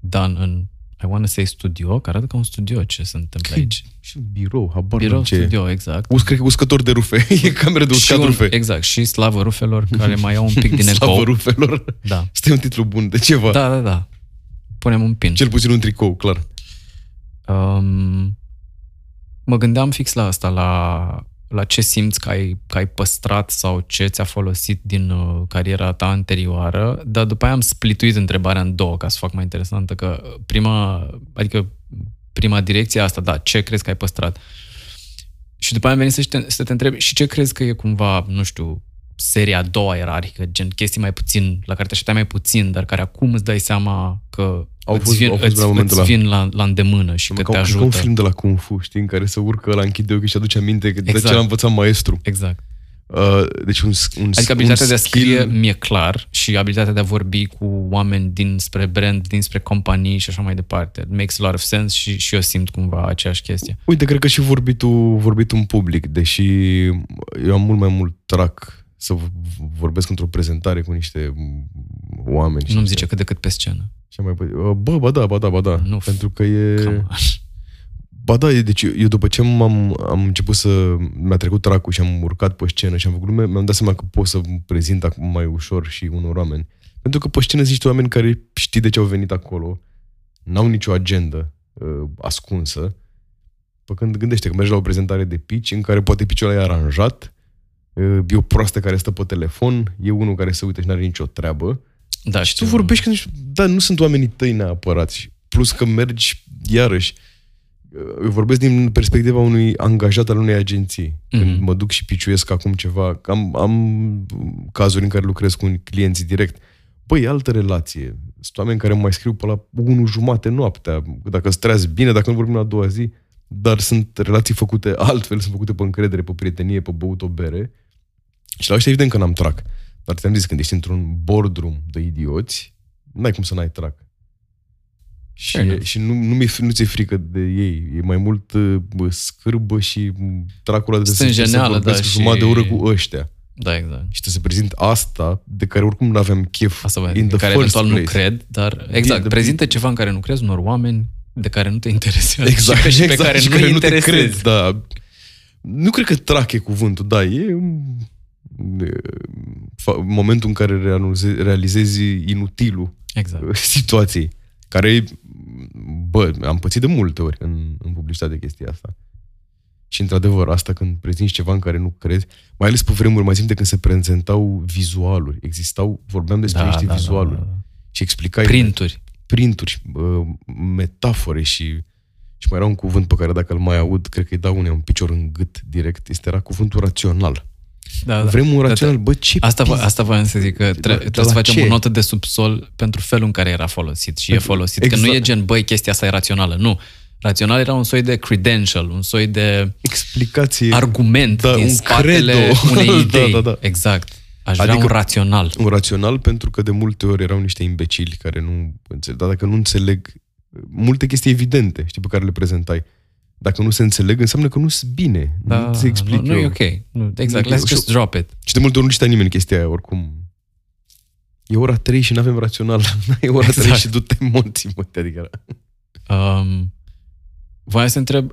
Dan în I wanna say studio, care arată ca un studio, ce se întâmplă aici. Și birou, birou, studio, exact. Cred că uscător de rufe, e cameră de uscat rufe. Exact, și slavă rufelor, care mai au un pic din ecou. Slavă rufelor, da. Este un titlu bun de ceva. Da, da, da. Punem un pin. Cel puțin un tricou, clar. Mă gândeam fix la asta, la ce simți că ai păstrat sau ce ți-a folosit din cariera ta anterioară, dar după aia am splituit întrebarea în două ca să fac mai interesantă, că prima direcție asta, da, ce crezi că ai păstrat? Și după aia am venit să te întreb și ce crezi că e cumva, nu știu, seria a doua ierarhică, gen chestii mai puțin, la care te așteptai mai puțin, dar care acum îți dai seama că îți vin la îndemână și că te ajută. Ca un film de la Kung Fu, știi, în care se urcă ăla, închide ochii și aduce aminte că de ce l-a învățat maestru. Exact. Deci adică abilitatea de a scrie mi-e clar și abilitatea de a vorbi cu oameni dinspre brand, dinspre companii și așa mai departe. Makes a lot of sense și eu simt cumva aceeași chestie. Uite, cred că și vorbitul în public, deși eu am mult mai mult trac să vorbesc într-o prezentare cu niște oameni. Nu-mi zice cât de cât pe scenă. Ba da. Nu, pentru că e... Ba da, deci eu după ce am început mi-a trecut tracul și am urcat pe scenă și am făcut lume, mi-am dat seama că pot să prezint acum mai ușor și unor oameni. Pentru că pe scenă sunt niște oameni care știi de ce au venit acolo, n-au nicio agendă ascunsă, pe când gândește că mergi la o prezentare de pitch în care poate pitch-ul ăla e aranjat, e o proastă care stă pe telefon, e unul care se uită și n-are nicio treabă. Da, și tu vorbești că nu sunt oamenii tăi neapărat. Plus că mergi, iarăși, eu vorbesc din perspectiva unui angajat al unei agenții. Când mă duc și piciuiesc acum ceva, am cazuri în care lucrez cu clienții direct. Păi, altă relație. Sunt oameni care mai scriu pe la 1:30 noaptea. Dacă strează bine, dacă nu vorbim la a doua zi. Dar sunt relații făcute altfel, sunt făcute pe încredere, pe prietenie, pe băut o bere. Și la ăștia evident că n-am trac. Dar ți-am zis, când ești într-un boardroom de idioți, n-ai cum să n-ai trac. Și nu ți-e frică de ei. E mai mult scârbă și tracul ăla de stânjeneală, să vorbesc jumătate de oră cu ăștia. Da, exact. Și te se prezint asta de care oricum n-aveam chef. Asta în care eventual nu cred, dar exact, prezintă ceva în care nu crezi unor oameni de care nu te interesează. Exact, și pe care nu te crezi. Da. Nu cred că trac e cuvântul, da, e momentul în care realizezi inutilul situației, care am pățit de multe ori în publicitate chestia asta. Și într-adevăr, asta când prezinți ceva în care nu crezi, mai ales pe vremuri, mai simte când se prezentau vizualuri, existau, vorbeam despre niște vizualuri. Da, da, da. Și explicai... Printuri, metafore și mai era un cuvânt pe care dacă îl mai aud, cred că îi dau unei un picior în gât direct, era cuvântul rațional. Da, vremul rațional, bă, ce... Asta voiam să zic, că trebuie să facem o notă de subsol pentru felul în care era folosit și e folosit. Exact. Că nu e gen, băi, chestia asta e rațională, nu. Rațional era un soi de credential, un soi de explicație, argument din spatele unei idei. Da. Exact. Aș vrea un rațional. Un rațional, pentru că de multe ori erau niște imbecili care nu înțeleg. Dar dacă nu înțeleg multe chestii evidente, știi, pe care le prezentai, dacă nu se înțeleg, înseamnă că nu-s bine. Da, nu se explică. Nu e ok. Nu, exact, let's just drop it. Și de multe ori nu știa nimeni chestia aia, oricum. E ora 3 și n-avem rațional. E ora 3 și du-te monții, mă. Adică voiam să întreb,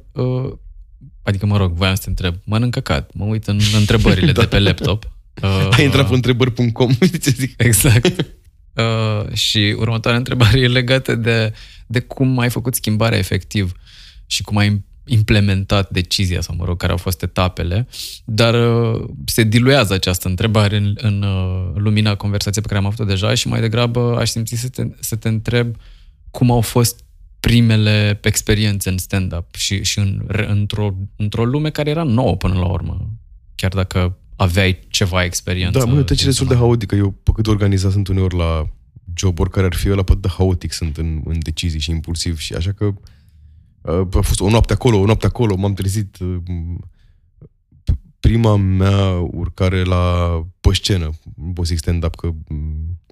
voiam să te întreb, mănânc căcat, mă uit în întrebările de pe laptop. Ai intrat pe întrebări.com, ce zic? Exact. Și următoarea întrebare e legată de cum ai făcut schimbarea efectiv și cum ai implementat decizia, sau mă rog, care au fost etapele, dar se diluează această întrebare în lumina conversației pe care am avut-o deja și mai degrabă aș simți să te întreb cum au fost primele experiențe în stand-up și într-o lume care era nouă până la urmă, chiar dacă aveai ceva experiență. Da, mă, uite ce destul de haotică. Eu, pe cât organizat sunt uneori la job, oricare ar fi, ăla pe de haotic sunt în decizii și impulsiv și așa că a fost o noapte acolo, m-am trezit. Prima mea urcare pe scenă, nu pot să zic stand-up, că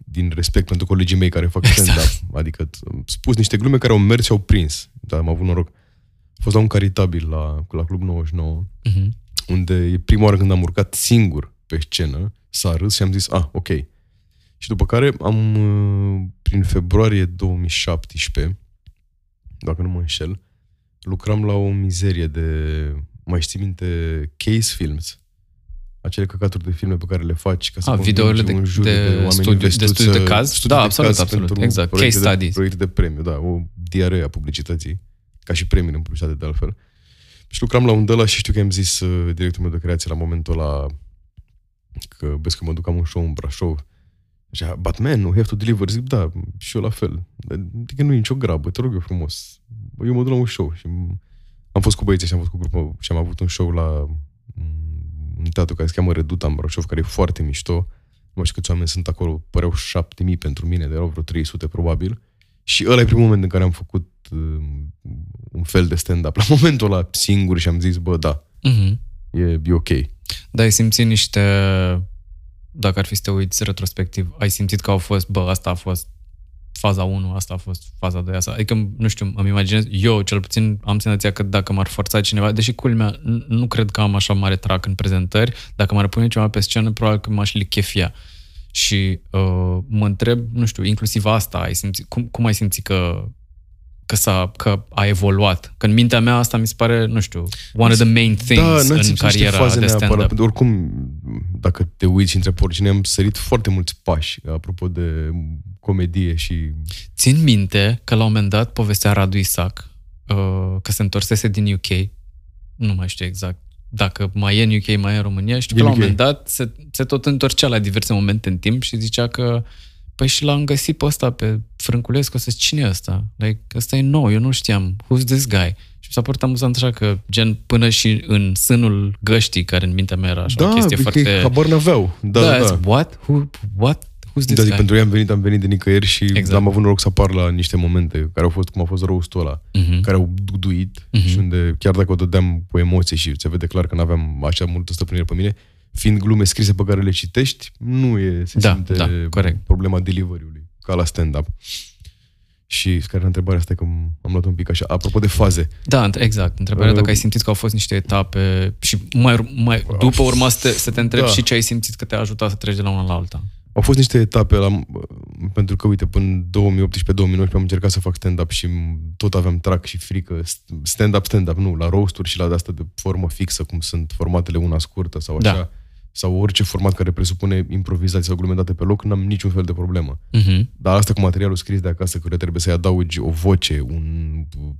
din respect pentru colegii mei care fac stand-up, adică am spus niște glume care au mers și au prins, dar am avut noroc. A fost la un caritabil, la Club 99, unde e prima oară când am urcat singur pe scenă, s-a râs și am zis, ok. Și după care prin februarie 2017, dacă nu mă înșel, lucram la o mizerie de... Mai știi minte Case Films? Acele căcaturi de filme pe care le faci ca să videourile un jur de oameni de studiu de caz? Da, absolut. Exact. Case studies. Proiecte de premiu, da. O diaree a publicității. Ca și premii în publicitate, de altfel. Și lucram la un dăla și știu că am zis directul meu de creație la momentul ăla că vezi că mă duc, am un show în Brașov. Așa, Batman, we have to deliver. Zic, da, și eu la fel. Adică nu e nicio grabă, te rog eu frumos. Eu mă duc la un show și... Am fost cu băieții și am fost cu grupul și am avut un show la un teatru care se cheamă Reduta Brașov, care e foarte mișto. Nu știu câți oameni sunt acolo, păreau 7.000 pentru mine, dar erau vreo 300 probabil. Și ăla e primul moment în care am făcut un fel de stand-up. La momentul ăla singur și am zis, bă, da, e ok. Da, ai simțit niște, dacă ar fi să te uiți retrospectiv, ai simțit că au fost, bă, asta a fost faza 1, asta a fost faza 2, asta. Adică, nu știu, îmi imaginez, eu cel puțin am senzația că dacă m-ar forța cineva, deși culmea, nu cred că am așa mare trac în prezentări, dacă m-ar pune ceva pe scenă, probabil că m-aș lichefia. Și mă întreb, nu știu, inclusiv asta, cum ai simțit că a evoluat? Că în mintea mea asta mi se pare, nu știu, one of the main things în cariera de stand-up. Oricum, dacă te uiți și întreb oricine, am sărit foarte mulți pași, apropo de comedie și... Țin minte că la un moment dat povestea Radu Isac că se întorsese din UK, nu mai știu exact dacă mai e în UK, mai e în România, și la un moment dat se tot întorcea la diverse momente în timp și zicea că păi și l-am găsit pe ăsta, pe Frînculescu, să zic, cine e ăsta? Like, ăsta e nou, eu nu știam. Who's this guy? Și s-a părut amuzant așa că, gen, până și în sânul găștii, care în mintea mea era așa o chestie foarte... Da, habar n-aveau. Da. What? What? Who's this guy? Pentru ei am venit de nicăieri și am avut noroc să apar la niște momente care au fost, cum a fost roast-ul ăla, care au duduit și unde, chiar dacă o dădeam cu emoție și se vede clar că n-aveam așa multă stăpânire pe mine, fiind glume scrise pe care le citești, nu e, se simte corect, problema delivery-ului, ca la stand-up. Și care era întrebarea asta, că am luat un pic așa, apropo de faze. Da, exact. Întrebarea dacă ai simțit că au fost niște etape și mai după urma să te întrebi și ce ai simțit că te-a ajutat să treci de la una la alta. Au fost niște etape, pentru că, uite, până 2018-2019 am încercat să fac stand-up și tot aveam trac și frică. Stand-up, nu, la roast-uri și la de-asta de formă fixă, cum sunt formatele, una scurtă sau așa. sau orice format care presupune improvizații sau glume date pe loc, n-am niciun fel de problemă. Uh-huh. Dar asta cu materialul scris de acasă, care trebuie să-i adaugi o voce,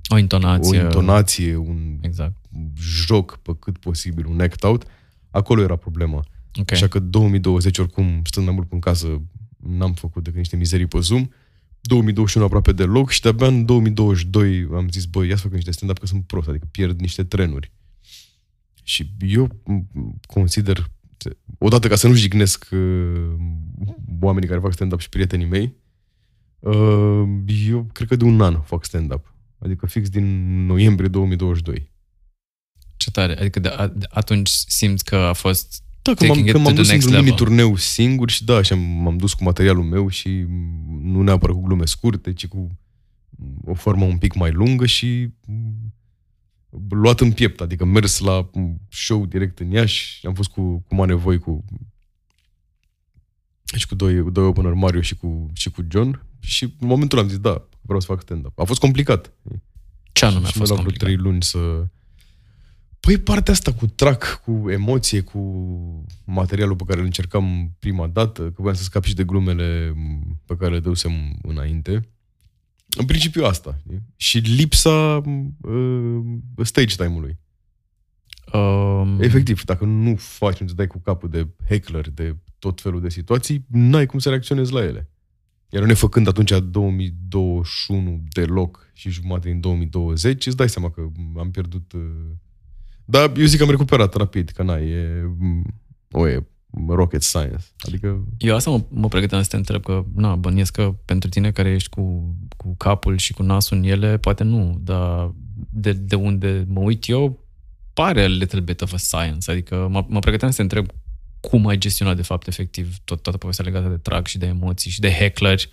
o intonație, un joc pe cât posibil, un act-out, acolo era problema. Okay. Așa că 2020, oricum, stând mai mult în casă, n-am făcut decât niște mizerii pe Zoom, 2021 aproape deloc și de-abia în 2022 am zis, băi, ia să fac niște stand-up că sunt prost, adică pierd niște trenuri. Și eu consider, odată ca să nu jignesc oamenii care fac stand-up și prietenii mei, eu cred că de un an fac stand-up. Adică fix din noiembrie 2022. Ce tare! Adică atunci simți că a fost... Da, că m-am dus într-un mini-turneu singur și da, și m-am dus cu materialul meu și nu neapărat cu glume scurte, ci cu o formă un pic mai lungă și... luat în piept, adică mers la show direct în Iași, am fost cu Mane Voi, și cu doi opener, Mario și cu John, și în momentul ăla am zis, da, vreau să fac stand-up. A fost complicat. Ce anume a fost complicat? 3 luni să... Păi partea asta cu trac, cu emoție, cu materialul pe care îl încercam prima dată, că voiam să scap și de glumele pe care le dăusem înainte. În principiu asta. Și lipsa stage time-ului. Efectiv, dacă nu faci, nu te dai cu capul de heckler, de tot felul de situații, n-ai cum să reacționezi la ele. Iar ne făcând atunci 2021 deloc și jumate din 2020, îți dai seama că am pierdut... Dar eu zic că am recuperat rapid, că e rocket science. Adică... Eu asta mă pregăteam să te întreb, că bănuiesc că pentru tine care ești cu capul și cu nasul în ele, poate nu, dar de unde mă uit eu, pare a little bit of a science. Adică mă pregăteam să te întreb cum ai gestionat de fapt efectiv toată povestea legată de trac și de emoții și de heckleri,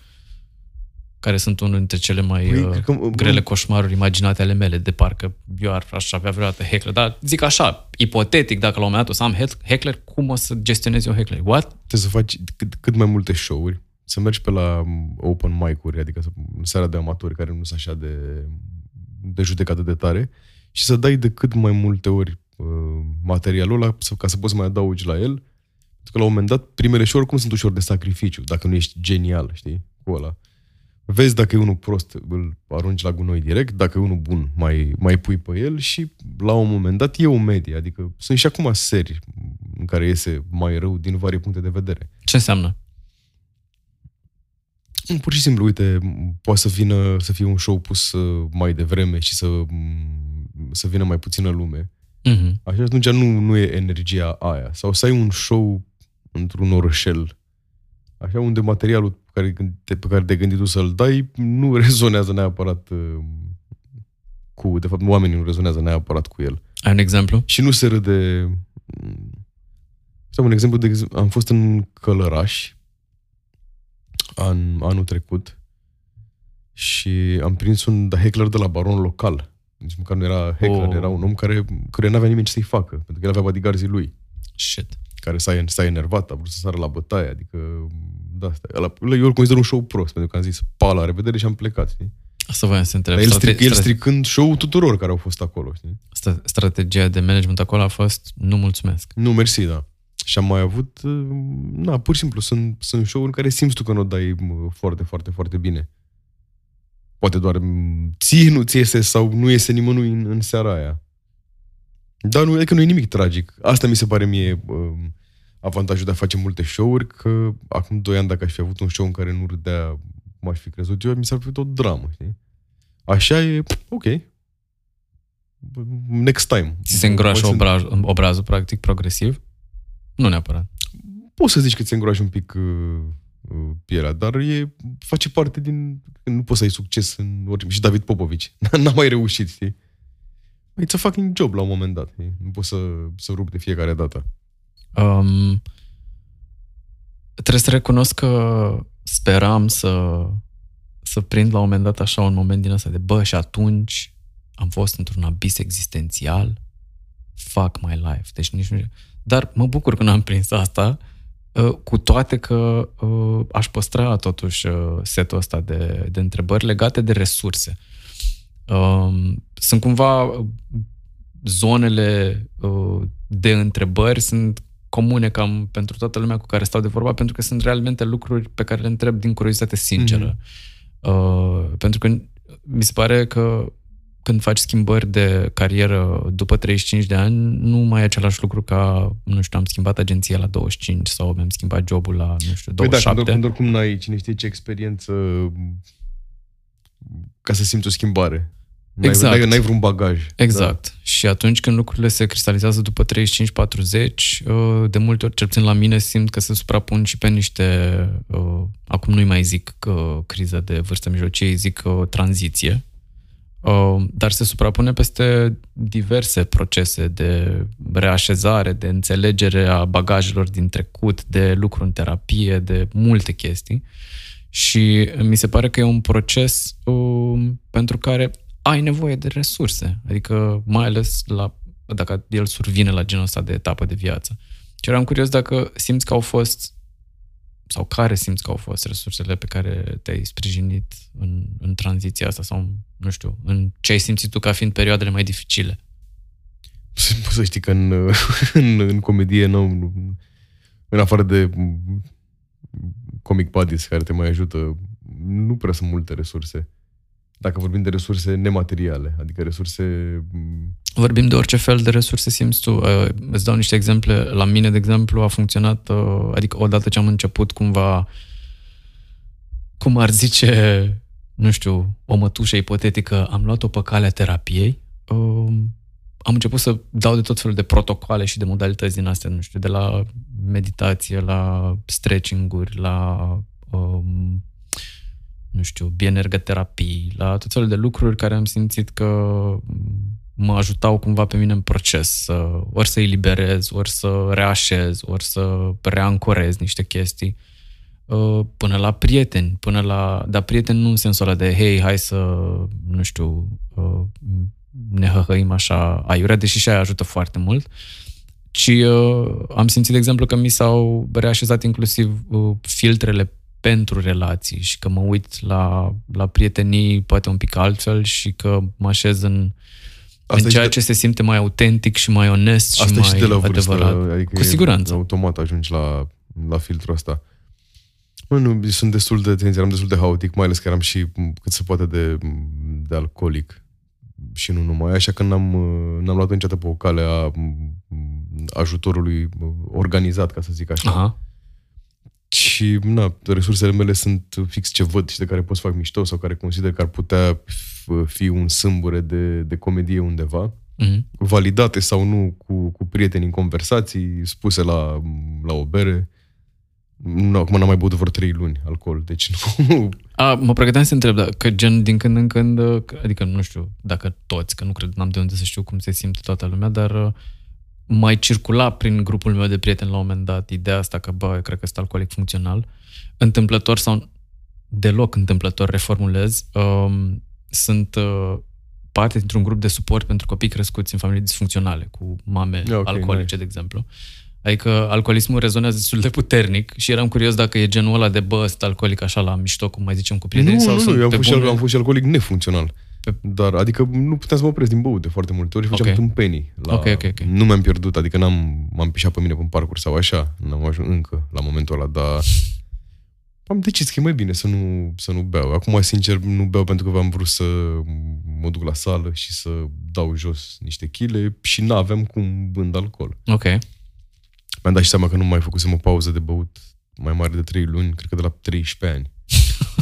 care sunt unul dintre cele mai grele coșmaruri imaginate ale mele, de parcă eu aș avea vreodată heckler. Dar zic așa, ipotetic, dacă la un moment dat o să am heckler, cum o să gestionez eu heckler? What? Trebuie să faci cât mai multe show-uri, să mergi pe la open mic-uri, adică seara de amatori care nu sunt așa de judecată de tare, și să dai de cât mai multe ori materialul ăla ca să poți să mai adaugi la el, pentru că la un moment dat primele show-uri cum sunt ușor de sacrificiu, dacă nu ești genial, știi, cu ăla. Vezi dacă e unul prost, îl arunci la gunoi direct, dacă e unul bun, mai pui pe el și la un moment dat e o medie. Adică sunt și acum serii în care iese mai rău din varie puncte de vedere. Ce înseamnă? Pur și simplu, uite, poate să fie un show pus mai devreme și să vină mai puțină lume. Mm-hmm. Așa atunci nu e energia aia. Sau să ai un show într-un orășel, așa, unde materialul pe care te-ai gândit tu să-l dai nu rezonează neapărat cu... De fapt, oamenii nu rezonează neapărat cu el. Ai un exemplu? Și nu se râde... Un exemplu, am fost în Călăraș anul trecut și am prins un heckler de la baron local. Nici măcar nu era heckler, era un om care n-avea nimeni ce să-i facă, pentru că el avea bodyguards-ii lui. Shit. Care s-a enervat, a vrut să sară la bătaie, adică, da, eu îl consider un show prost, pentru că am zis, pa, la revedere și am plecat, știi? Asta voiam să te întreb. El stricând show-ul tuturor care au fost acolo, știi? Strategia de management acolo a fost, nu mulțumesc. Nu, mersi, da. Și am mai avut, pur și simplu, sunt show-uri în care simți tu că nu dai foarte, foarte, foarte bine. Poate doar ție nu-ți iese sau nu iese nimănui în seara aia. Dar nu, adică nu e nimic tragic. Asta mi se pare mie avantajul de a face multe show-uri, că acum 2 ani, dacă aș fi avut un show în care nu râdea cum aș fi crezut eu, mi s-ar fi făcut o dramă, știi? Așa e, ok. Next time. Ți se îngroașă obrazul, practic, progresiv? Nu neapărat. Poți să zici că ți se îngroașă un pic pielea, dar face parte din... Nu poți să ai succes în orice... Și David Popovici. N-a mai reușit, știi? It's a fucking job la un moment dat. Nu poți să rup de fiecare dată. Trebuie să recunosc că speram să prind la un moment dat așa un moment din ăsta de și atunci am fost într-un abis existențial. Fuck my life. Deci nici nu... Dar mă bucur că n-am prins asta, cu toate că aș păstra totuși setul ăsta de întrebări legate de resurse. Sunt cumva zonele de întrebări sunt comune cam pentru toată lumea cu care stau de vorba, pentru că sunt realmente lucruri pe care le întreb din curiozitate sinceră. Pentru că mi se pare că când faci schimbări de carieră după 35 de ani, nu mai e același lucru ca, nu știu, am schimbat agenția la 25 sau mi-am schimbat jobul la, nu știu, 27. Păi da, când oricum n-ai cine știe ce experiență ca să simți o schimbare. Exact. N-ai vreun bagaj. Exact. Da. Și atunci când lucrurile se cristalizează după 35-40, de multe ori, cel puțin la mine, simt că se suprapun și pe niște, acum nu-i mai zic că criza de vârstă mijlocie, zic că tranziție, dar se suprapune peste diverse procese de reașezare, de înțelegere a bagajelor din trecut, de lucru în terapie, de multe chestii. Și mi se pare că e un proces pentru care ai nevoie de resurse, adică mai ales dacă el survine la genul ăsta de etapă de viață. Și eram curios dacă simți că au fost, sau care simți că au fost resursele pe care te-ai sprijinit în tranziția asta sau, nu știu, în ce ai simțit tu ca fiind perioadele mai dificile? Poți să știi că în comedie, în afară de Comic Buddies care te mai ajută, nu prea sunt multe resurse. Dacă vorbim de resurse nemateriale, adică resurse... Vorbim de orice fel de resurse simți tu. Îți dau niște exemple. La mine, de exemplu, a funcționat, adică odată ce am început cumva, cum ar zice, nu știu, o mătușă ipotetică, am luat-o pe calea terapiei, am început să dau de tot felul de protocoale și de modalități din astea, nu știu, de la meditație, la stretching-uri, la... nu știu, bioenergoterapii, la tot felul de lucruri care am simțit că mă ajutau cumva pe mine în proces. Ori să eliberez, ori să reașez, ori să reancorez niște chestii. Până la prieteni, dar prieteni nu în sensul ăla de hei, hai să, nu știu, ne hăhăim așa aiurea, deși și aia ajută foarte mult. Ci am simțit, de exemplu, că mi s-au reașezat inclusiv filtrele pentru relații și că mă uit la prietenii poate un pic altfel și că mă așez în ceea ce se simte mai autentic și mai onest și mai adevărat. Adică cu siguranță. Automat ajungi la filtrul ăsta. Eram destul de haotic, mai ales că eram și cât se poate de alcoolic și nu numai, așa că n-am luat niciodată pe o cale a ajutorului organizat, ca să zic așa. Aha. Și, resursele mele sunt fix ce văd și de care pot să fac mișto sau care consider că ar putea fi un sâmbure de comedie undeva, validate sau nu cu prieteni în conversații, spuse la o bere. Acum n-am mai băut vreo 3 luni alcool, deci nu... Mă pregăteam să întreb, că gen din când în când, adică nu știu dacă toți, că nu cred, n-am de unde să știu cum se simte toată lumea, dar... mai circula prin grupul meu de prieteni la un moment dat ideea asta că, cred că sunt alcoolic funcțional. Întâmplător sau deloc întâmplător, reformulez, sunt parte dintr-un grup de suport pentru copii crescuți în familii disfuncționale, cu mame alcoolice, de exemplu. Adică alcoolismul rezonează destul de puternic și eram curios dacă e genul ăla de sunt alcoolic așa la mișto, cum mai zicem, cu prietenii. Am fost și alcoolic nefuncțional. Dar, adică, nu puteam să mă opresc din băut de foarte multe ori și făceam tâmpenii. Nu mi-am pierdut, adică m-am pișat pe mine pe parcuri sau așa, n-am ajuns încă la momentul ăla, dar am decis că e mai bine să nu beau. Acum, sincer, nu beau pentru că am vrut să mă duc la sală și să dau jos niște chile și n-aveam cum vând alcool. Ok. Mi-am dat și seama că nu mai făcusem o pauză de băut mai mare de 3 luni, cred că de la 13 ani.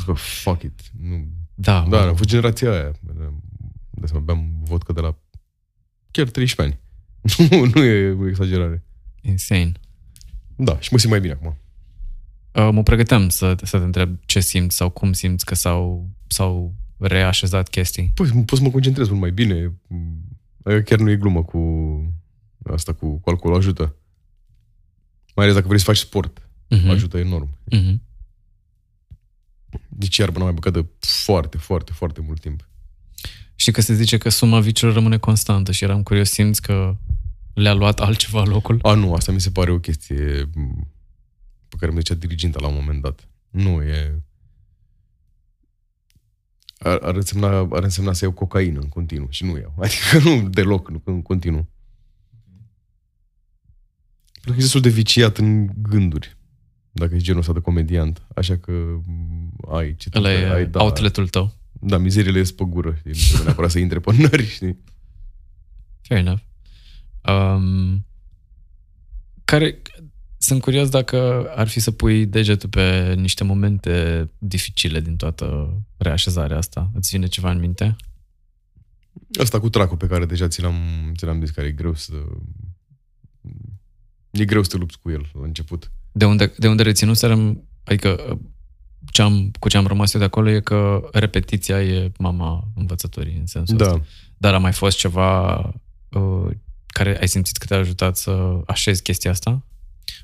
Bă, fuck it. Nu... Da, a fost generația aia. De să beam vodcă de la chiar 13 ani. Nu e o exagerare. Insane. Da, și mă simt mai bine acum. Mă pregăteam să te întreb ce simți sau cum simți că s-au reașezat chestii. Păi, pot să mă concentrez mult mai bine. Chiar nu e glumă cu asta, cu alcoolul ajută. Mai ales dacă vrei să faci sport. Ajută enorm. Deci iarbă n-am mai băgat de foarte, foarte, foarte mult timp. Și că se zice că suma viciilor rămâne constantă și eram curios, simți că le-a luat altceva locul? Nu, asta mi se pare o chestie pe care mi-a zicea diriginta la un moment dat. Nu, e... Ar însemna să iau cocaină în continuu și nu iau. Adică nu deloc, nu în continuu. Cred că e destul de viciat în gânduri, dacă ești genul ăsta de comediant. Așa că ai... Ăla e outlet-ul tău. Da, mizeriile ies pe gură. Nu trebuie neapărat să intre pe nări, știi? Fair enough. Sunt curios dacă ar fi să pui degetul pe niște momente dificile din toată reașezarea asta. Îți vine ceva în minte? Asta cu tracul pe care deja ți l-am zis, care e greu să... E greu să te lupți cu el la început. De unde reținuserăm, adică cu ce am rămas eu de acolo e că repetiția e mama învățătorii în sensul ăsta. Dar a mai fost ceva care ai simțit că te-a ajutat să așezi chestia asta?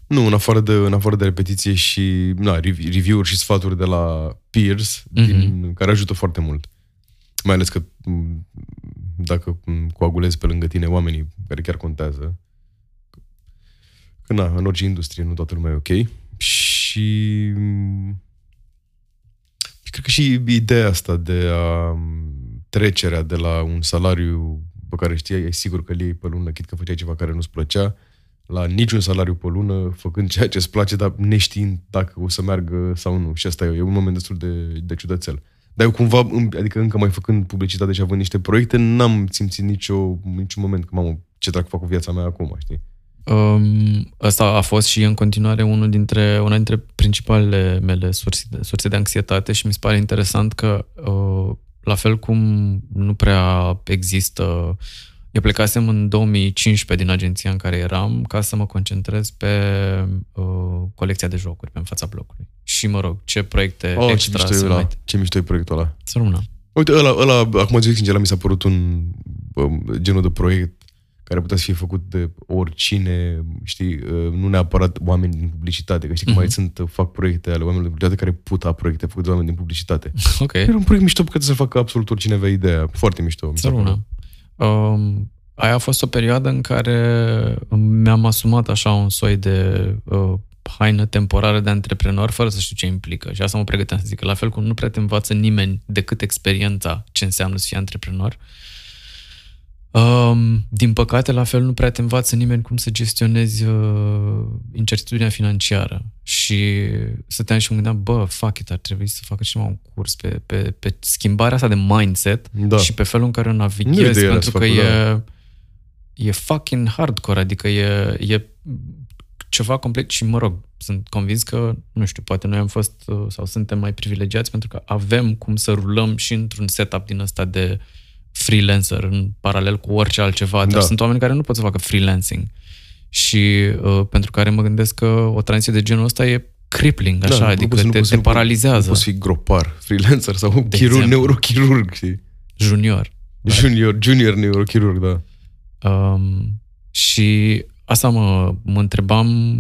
Nu, în afară de repetiție și review-uri și sfaturi de la peers, care ajută foarte mult. Mai ales că dacă coagulezi pe lângă tine oamenii care chiar contează, că na, în orice industrie nu toată lumea e ok. Și cred că și ideea asta de trecerea de la un salariu pe care știai, e sigur că îl iei pe lună, chit că făceai ceva care nu-ți plăcea, la niciun salariu pe lună, făcând ceea ce îți place, dar neștiind dacă o să meargă sau nu. Și asta e un moment destul de ciudățel. Dar eu cumva, adică încă mai făcând publicitate și având niște proiecte, n-am simțit niciun moment că, mamă, ce dracu fac cu viața mea acum, știi? Asta a fost și în continuare una dintre principalele mele surse de anxietate și mi se pare interesant că, la fel cum nu prea există... Eu plecasem în 2015 din agenția în care eram ca să mă concentrez pe colecția de jocuri pe în fața blocului. Și mă rog, ce proiecte extra sunt mai... Ce mișto e proiectul ăla? Să rămână. Uite, ăla, acum zic sincer, mi s-a părut un genul de proiect care putea să fie făcut de oricine, știi, nu neapărat oameni din publicitate, că știi că mai fac proiecte ale oamenilor din publicitate care puta proiecte făcute de oameni din publicitate. Ok. Era un proiect mișto pe care să facă absolut oricine avea ideea. Foarte mișto. Să rămână. Aia a fost o perioadă în care mi-am asumat așa un soi de haină temporară de antreprenor fără să știu ce implică. Și asta mă pregăteam să zic, că la fel cum nu prea te învață nimeni decât experiența ce înseamnă să fii antreprenor, din păcate la fel nu prea te învață nimeni cum să gestionezi incertitudinea financiară. Și stăteam și mă gândeam, bă, fuck it, ar trebui să facă și mai un curs pe schimbarea asta de mindset și pe felul în care o navighez, pentru că e fucking hardcore, adică e ceva complet și, mă rog, sunt convins că, nu știu, poate noi am fost sau suntem mai privilegiați pentru că avem cum să rulăm și într-un setup din ăsta de freelancer în paralel cu orice altceva, dar sunt oameni care nu pot să facă freelancing și pentru care mă gândesc că o tranziție de genul ăsta e crippling, așa, adică te paralizează. Nu poți fi gropar, freelancer sau neurochirurg, știi? Junior neurochirurg, da. Și asta mă întrebam,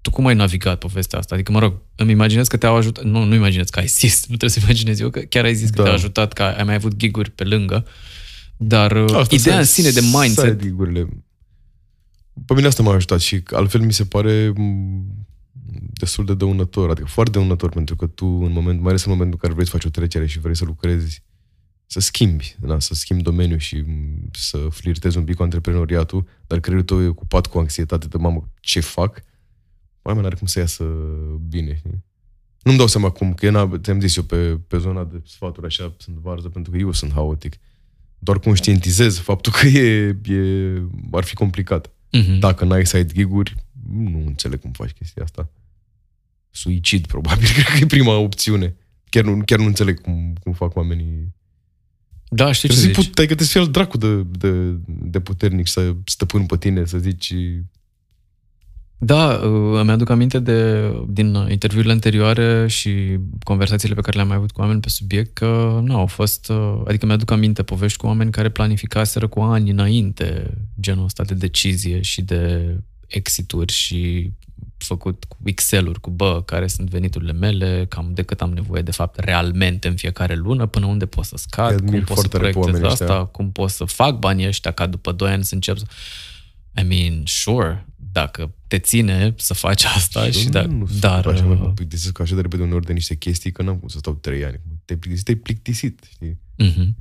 tu cum ai navigat povestea asta? Adică, mă rog, îmi imaginez că te-au ajutat... Nu imaginez că ai zis, nu trebuie să imaginez eu, că chiar ai zis că te-a ajutat, că ai mai avut gig-uri pe lângă, dar asta ideea în sine de mindset... Pe mine asta m-a ajutat și altfel mi se pare destul de dăunător, adică foarte dăunător, pentru că tu, mai ales în momentul în care vrei să faci o trecere și vrei să lucrezi, să schimbi, să schimbi domeniul și să flirtezi un pic cu antreprenoriatul, dar creierul tău e ocupat cu anxietate de, mamă, ce fac? Oamenii n-are cum să iasă bine, știi? Nu-mi dau seama cum, că ți-am zis eu pe zona de sfaturi așa sunt varză, pentru că eu sunt haotic. Doar conștientizez faptul că ar fi complicat. Dacă n-ai side gig-uri, nu înțeleg cum faci chestia asta. Suicid, probabil, cred că e prima opțiune. Chiar nu înțeleg cum fac oamenii. Da, știi ce zici. Că trebuie să fie al dracu de puternic, să stăpân pe tine, să zici... Da, mi-aduc aminte din interviurile anterioare și conversațiile pe care le-am mai avut cu oameni pe subiect că nu au fost... Adică mi-aduc aminte povești cu oameni care planificaseră cu ani înainte genul ăsta de decizie și de exituri și făcut cu Excel-uri, cu care sunt veniturile mele, cam de cât am nevoie de fapt realmente în fiecare lună, până unde pot să scad, cum pot să proiectez asta, cum pot să fac banii ăștia ca după 2 ani să încep să... I mean, sure, dacă te ține să faci asta și dar... Așa mă plictisesc așa de repede uneori de niște chestii, că n-am cum să stau 3 ani. Te-ai plictisit, știi?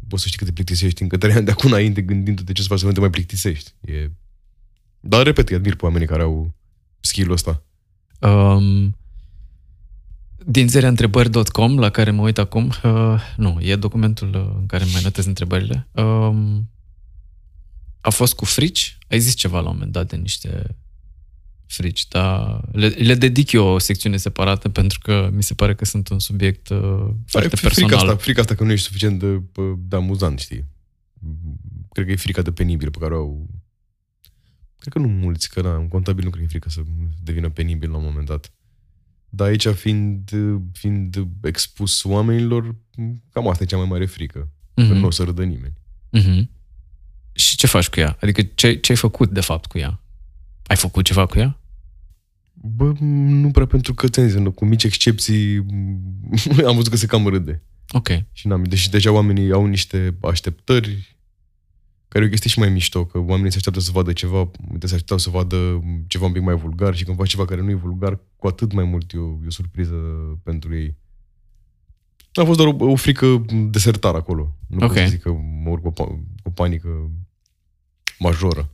Poți să știi că te plictisești încă 3 ani de acum înainte, gândindu-te ce să faci să nu te mai plictisești. Dar, repet, îi admir pe oamenii care au skill-ul ăsta? Din zereaîntrebări.com, la care mă uit acum, nu, e documentul în care mai notez întrebările, a fost cu frici? Ai zis ceva la un moment dat de niște frici, dar le dedic eu o secțiune separată pentru că mi se pare că sunt un subiect foarte personal. Frica asta că nu ești suficient de amuzant, știi? Cred că e frica de penibil pe care o au. Cred că nu mulți, că da, un contabil nu cred că e frică să devină penibil la un moment dat. Dar aici, fiind expus oamenilor, cam asta e cea mai mare frică. Mm-hmm. Că nu o să râdă nimeni. Mm-hmm. Și ce faci cu ea? Adică ce ai făcut, de fapt, cu ea? Ai făcut ceva cu ea? Bă, nu prea, pentru că, ți-am zis, cu mici excepții, am văzut că se cam râde. Ok. Și n-am, deși deja oamenii au niște așteptări, care e o chestie și mai mișto, că oamenii se așteaptă să vadă ceva, se așteptau să vadă ceva un pic mai vulgar și când faci ceva care nu e vulgar, cu atât mai mult e o surpriză pentru ei. A fost doar o frică desertară acolo. Nu pot să zic că mă urc o panică majoră.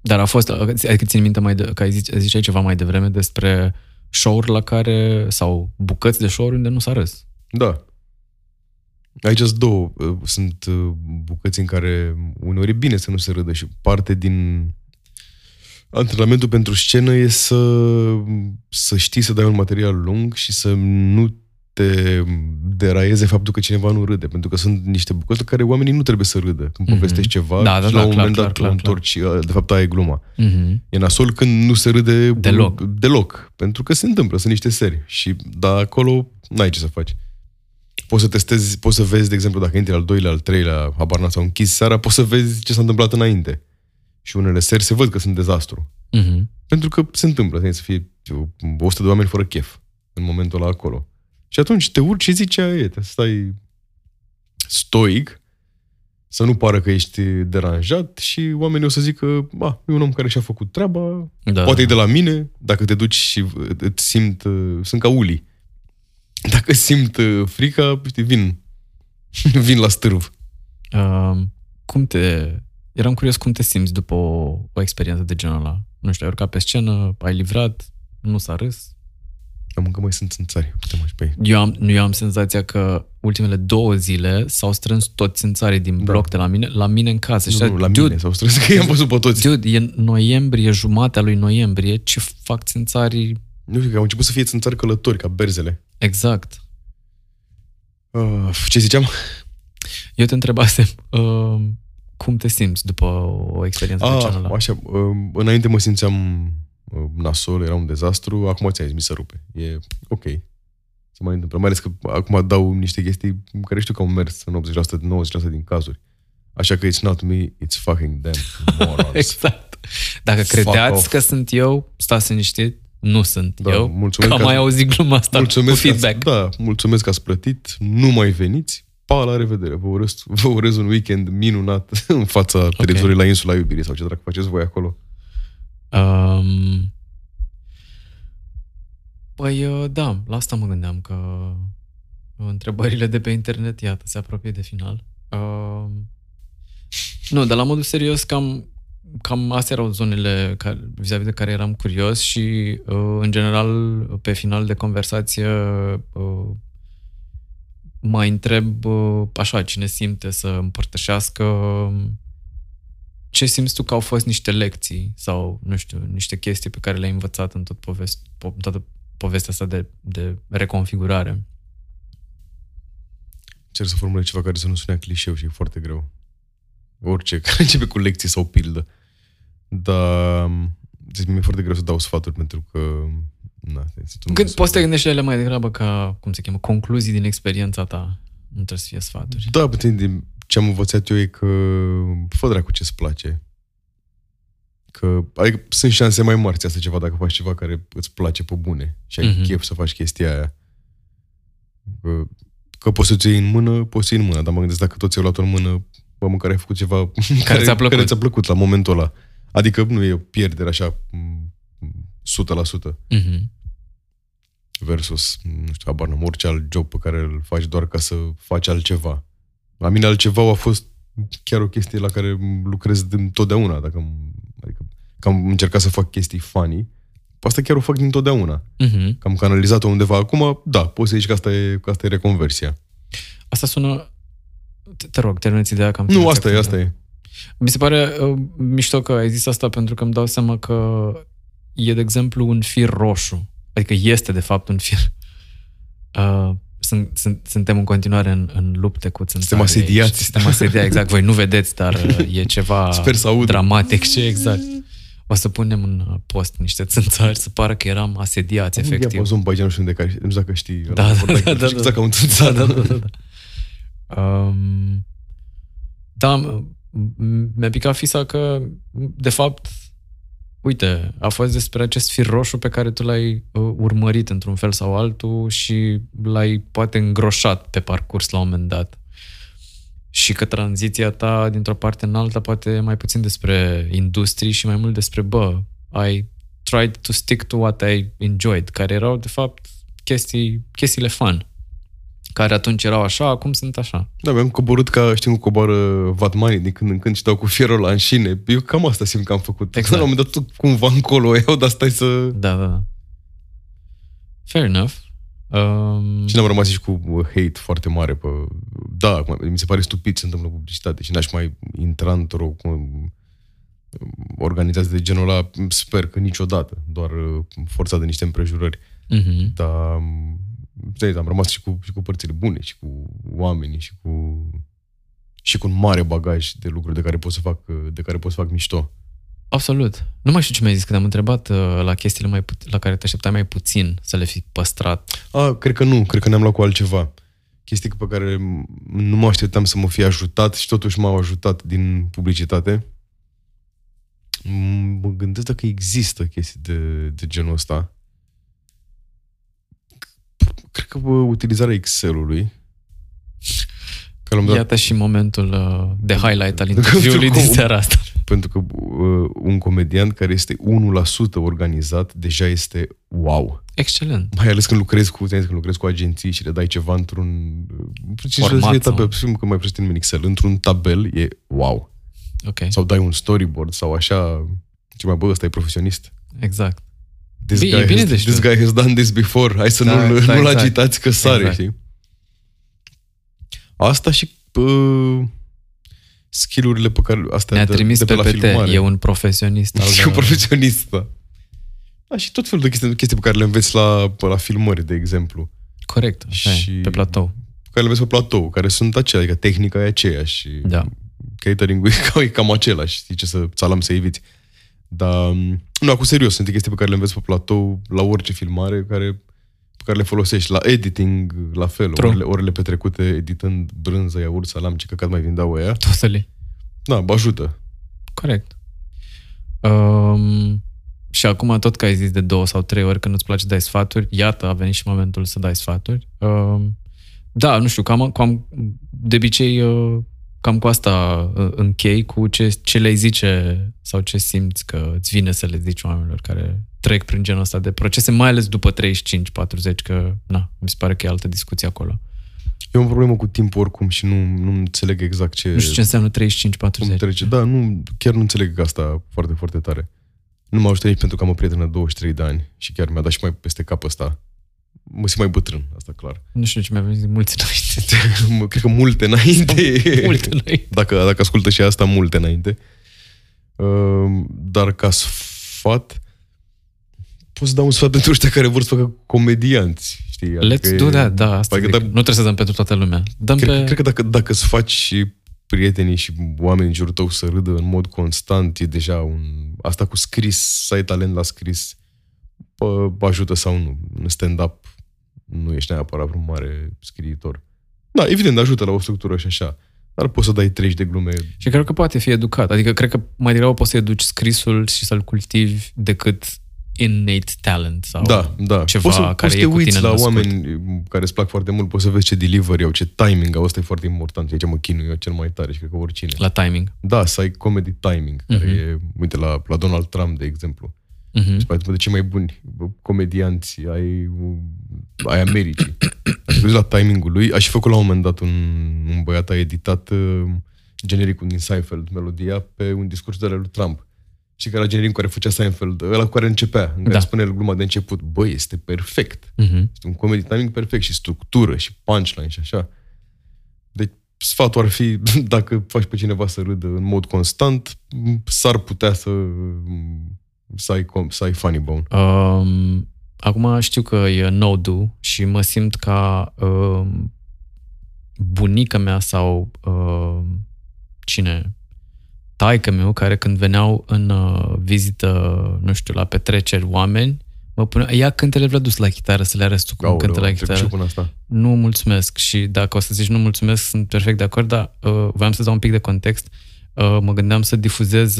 Dar a fost, adică țin minte mai că ziceai ceva mai devreme despre show-uri la care, sau bucăți de show-uri unde nu s-a râs. Da. Aici sunt bucăți în care uneori e bine să nu se râdă și parte din antrenamentul pentru scenă e să știi să dai un material lung și să nu te deraieze faptul că cineva nu râde, pentru că sunt niște bucăți care oamenii nu trebuie să râdă când povestești ceva, da, și la un moment dat o întorci, de fapt aia e gluma. E nasol când nu se râde deloc, pentru că se întâmplă, sunt niște serii și dar acolo n-ai ce să faci. Poți să testezi, poți să vezi, de exemplu, dacă intri al doilea, al treilea, habar n-am, sau închizi seara, poți să vezi ce s-a întâmplat înainte. Și unele seri se văd că sunt dezastru. Uh-huh. Pentru că se întâmplă, trebuie să fie 100 de oameni fără chef în momentul ăla acolo. Și atunci te urci și zici ce e, te stai stoic, să nu pară că ești deranjat și oamenii o să zică, e un om care și-a făcut treaba, da. Poate e de la mine, dacă te duci și îți simt, sunt ca ulii. Dacă simt frica, știi, vin la stârv. Eram curios cum te simți după o experiență de genul ăla. Nu știu, ai urcat pe scenă, ai livrat, nu s-a râs. Încă mai sunt țânțari. Eu am senzația că ultimele 2 zile s-au strâns toți țânțarii din bloc de la mine în casă. Mine s-au strâns, că i-am văzut pe toți. Dude, e noiembrie, jumatea lui noiembrie, ce fac țânțarii? Nu știu, că au început să fie țânțari călători, ca berzele. Exact. Ce ziceam? Eu te întrebasem cum te simți după o experiență de genul ăla. Așa, înainte mă simțeam nasol, era un dezastru, acum ți-ai zis, mi se rupe. E ok. Se mai întâmplă. Mai ales că acum dau niște chestii care știu că au mers în 80%, 90% din cazuri. Așa că it's not me, it's fucking them. Morons. Exact. Dacă credeați că sunt eu, stați liniștit. Nu sunt eu, că am mai auzit gluma asta cu feedback. Mulțumesc că ați plătit, nu mai veniți, la revedere, vă urez un weekend minunat în fața televizorului la Insula Iubirii sau ce dracu faceți voi acolo. Da, la asta mă gândeam, că întrebările de pe internet, iată, se apropie de final. Nu, dar la modul serios, cam astea erau zonele vis-a-vis de care eram curios și, în general, pe final de conversație mă întreb așa, cine simte să împărtășească ce simți tu că au fost niște lecții sau, nu știu, niște chestii pe care le-ai învățat în toată povestea asta de reconfigurare. Cer să formulez ceva care să nu sunea clișeu și e foarte greu. Orice, care începe cu lecții sau pildă. Dar mi-e foarte greu să dau sfaturi pentru că... poți să te gândești ele mai degrabă ca, cum se cheamă, concluzii din experiența ta. Nu trebuie să fie sfaturi. Da, puțin ce am învățat eu e că fă dracu ce-ți place. Că, adică, sunt șanse mai mari asta ceva dacă faci ceva care îți place pe bune și ai chef să faci chestia aia. Că poți să-ți iei în mână, dar mă gândesc dacă toți i-au luat-o în mână, bă, care ai făcut ceva care ți-a plăcut la momentul ăla. Adică nu e o pierdere așa 100%. Versus, nu știu, habar n-am, orice alt job pe care îl faci doar ca să faci altceva. La mine altceva a fost chiar o chestie la care lucrez întotdeauna. Adică am încercat să fac chestii funny asta chiar o fac dintotdeauna. Uh-huh. Că am canalizat-o undeva acum, da, poți să zici că asta e reconversia. Asta sună... Te rog, terminați ideea că am... Nu, asta e. Mi se pare mișto că ai zis asta, pentru că îmi dau seama că e, de exemplu, un fir roșu. Adică este, de fapt, un fir... Suntem în continuare în lupte cu țânțarii. Suntem asediați, exact. Voi nu vedeți, dar e ceva dramatic. Ce exact? O să punem în post niște țânțari să pară că eram asediați, efectiv. Ia pozum pe aici, nu știu unde, că nu știu dacă știi. Da. Exact ca un țânțar. Da. Da, mi-a picat fisa că, de fapt, uite, a fost despre acest fir roșu pe care tu l-ai urmărit într-un fel sau altul și l-ai poate îngroșat pe parcurs la un moment dat. Și că tranziția ta dintr-o parte în alta poate mai puțin despre industrie și mai mult despre, I tried to stick to what I enjoyed, care erau, de fapt, chestiile fun, care atunci erau așa, acum sunt așa. Da, mi-am coborât ca, știu, coboară vatmanii din când în când și dau cu fierul la înșine. Eu cam asta simt că am făcut. Exact. La un moment dat cumva încolo eu, dar stai să... Da. Fair enough. Și n-am rămas și cu hate foarte mare pe... Da, mi se pare stupid ce se întâmplă în publicitate și n-aș mai intra într-o organizație de genul ăla, sper că niciodată, doar forța de niște împrejurări. Mm-hmm. Dar... am rămas și cu părțile bune, și cu oamenii, și cu un mare bagaj de lucruri de care pot să fac mișto. Absolut. Nu mai știu ce mi-ai zis, că te-am întrebat la chestiile la care te așteptai mai puțin să le fi păstrat. Cred că ne-am luat cu altceva. Chestii pe care nu mă așteptam să mă fie ajutat și totuși m-au ajutat din publicitate. Mă gândesc dacă există chestii de genul ăsta. Cred că utilizarea Excel-ului. Iată și momentul de highlight al interviului din seara asta. Pentru că un comedian care este 1% organizat deja este wow. Excelent. Mai ales când lucrezi cu agenții și le dai ceva într-un format. Că mai prești în Excel, într-un tabel e wow. Okay. Sau dai un storyboard sau așa. Ce mai ăsta e profesionist. Exact. This guy has done this before. Hai să nu-l agitați că sare, exact. Știi? Asta și skill-urile pe care astea ne-a trimis de pe la filmare. E un profesionist. E un profesionist, da. Da, și tot felul de chestii pe care le înveți la filmări, de exemplu. Corect, și pe platou. Pe care le înveți pe platou, care sunt acelea, adică tehnica e aceeași și catering-ul e cam același, știi ce să țalam să eviți. Dar, nu, acum serios, sunt chestii pe care le înveți pe platou la orice filmare pe care le folosești. La editing, la fel, orele petrecute editând brânză, iaurt, salam, ce căcat mai vindeau aia. Tosele. Da, ajută. Corect. Și acum tot că ai zis de 2 sau 3 ori că nu-ți place dai sfaturi, iată, a venit și momentul să dai sfaturi. Da, nu știu, cam de obicei... Cam cu asta închei, cu ce le zice sau ce simți că îți vine să le zici oamenilor care trec prin genul ăsta de procese, mai ales după 35-40, că mi se pare că e altă discuție acolo. Eu am o problemă cu timpul oricum și nu înțeleg exact ce... Nu știu ce înseamnă 35-40. Trece. Da, chiar nu înțeleg asta foarte, foarte tare. Nu m-a ajutat nici pentru că am o prietenă de 23 de ani și chiar mi-a dat și mai peste cap ăsta. Mă simt mai bătrân, asta clar. Nu știu ce mi-a venit, mulți înainte. Cred că multe înainte. Dacă ascultă și asta, multe înainte. Dar ca sfat, poți să dau un sfat pentru ăștia care vor să facă comedianți. Știi? Let's do that, da. Asta adică nu trebuie să dăm pentru toată lumea. Cred că dacă îți faci și prietenii și oamenii în jurul tău să râdă în mod constant, e deja asta cu scris, să ai talent la scris, ajută sau nu. În stand-up nu ești neapărat un mare scriitor. Da, evident, ajută la o structură și așa. Dar poți să dai 30 de glume. Și cred că poate fi educat. Adică cred că mai degrabă poți să educi scrisul și să-l cultivi decât innate talent sau ceva care e cu tine născut. Poți să te uiți la oameni care îți plac foarte mult, poți să vezi ce delivery au, ce timing au. Asta e foarte important. E ce mă chinu eu cel mai tare și cred că oricine. La timing? Da, să ai comedy timing. Care e, uite, la Donald Trump, de exemplu. Și poate de cei mai buni comedianți ai Americii. Aș văzut la timingul lui. Aș fi făcut la un moment dat un băiat a editat genericul din Seinfeld, melodia, pe un discurs de la lui Trump. și care la generim care făcea Seinfeld, ăla cu care începea, în care spune gluma de început, băi, este perfect. Este un comedy timing perfect și structură și punchline și așa. Deci sfatul ar fi, dacă faci pe cineva să râdă în mod constant, s-ar putea să ai funny bone. Acum știu că e no-do și mă simt ca bunica mea sau taică-miu, care când veneau în vizită, nu știu, la petreceri oameni, mă punea, ia cântele Vladus la chitară, să le arăți tu cum cântă la chitară. Nu mulțumesc. Și dacă o să zici nu mulțumesc, sunt perfect de acord, dar voiam să dau un pic de context. Mă gândeam să difuzez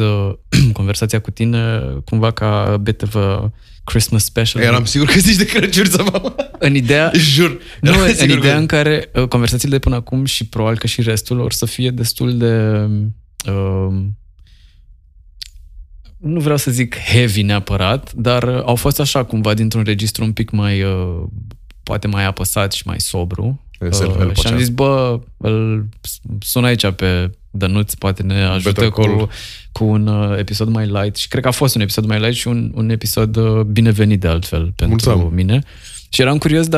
conversația cu tine cumva ca a bit of a Christmas special. Eram sigur că zici de Crăciun, sau în ideea, jur, nu, în ideea în care conversațiile de până acum și probabil că și restul or să fie destul de nu vreau să zic heavy neapărat, dar au fost așa cumva dintr-un registru un pic mai poate mai apăsat și mai sobru. Și am zis, bă, îl sun aici pe Dănuț, poate ne ajută cu un episod mai light. Și cred că a fost un episod mai light și un episod binevenit de altfel pentru mine. Și eram curios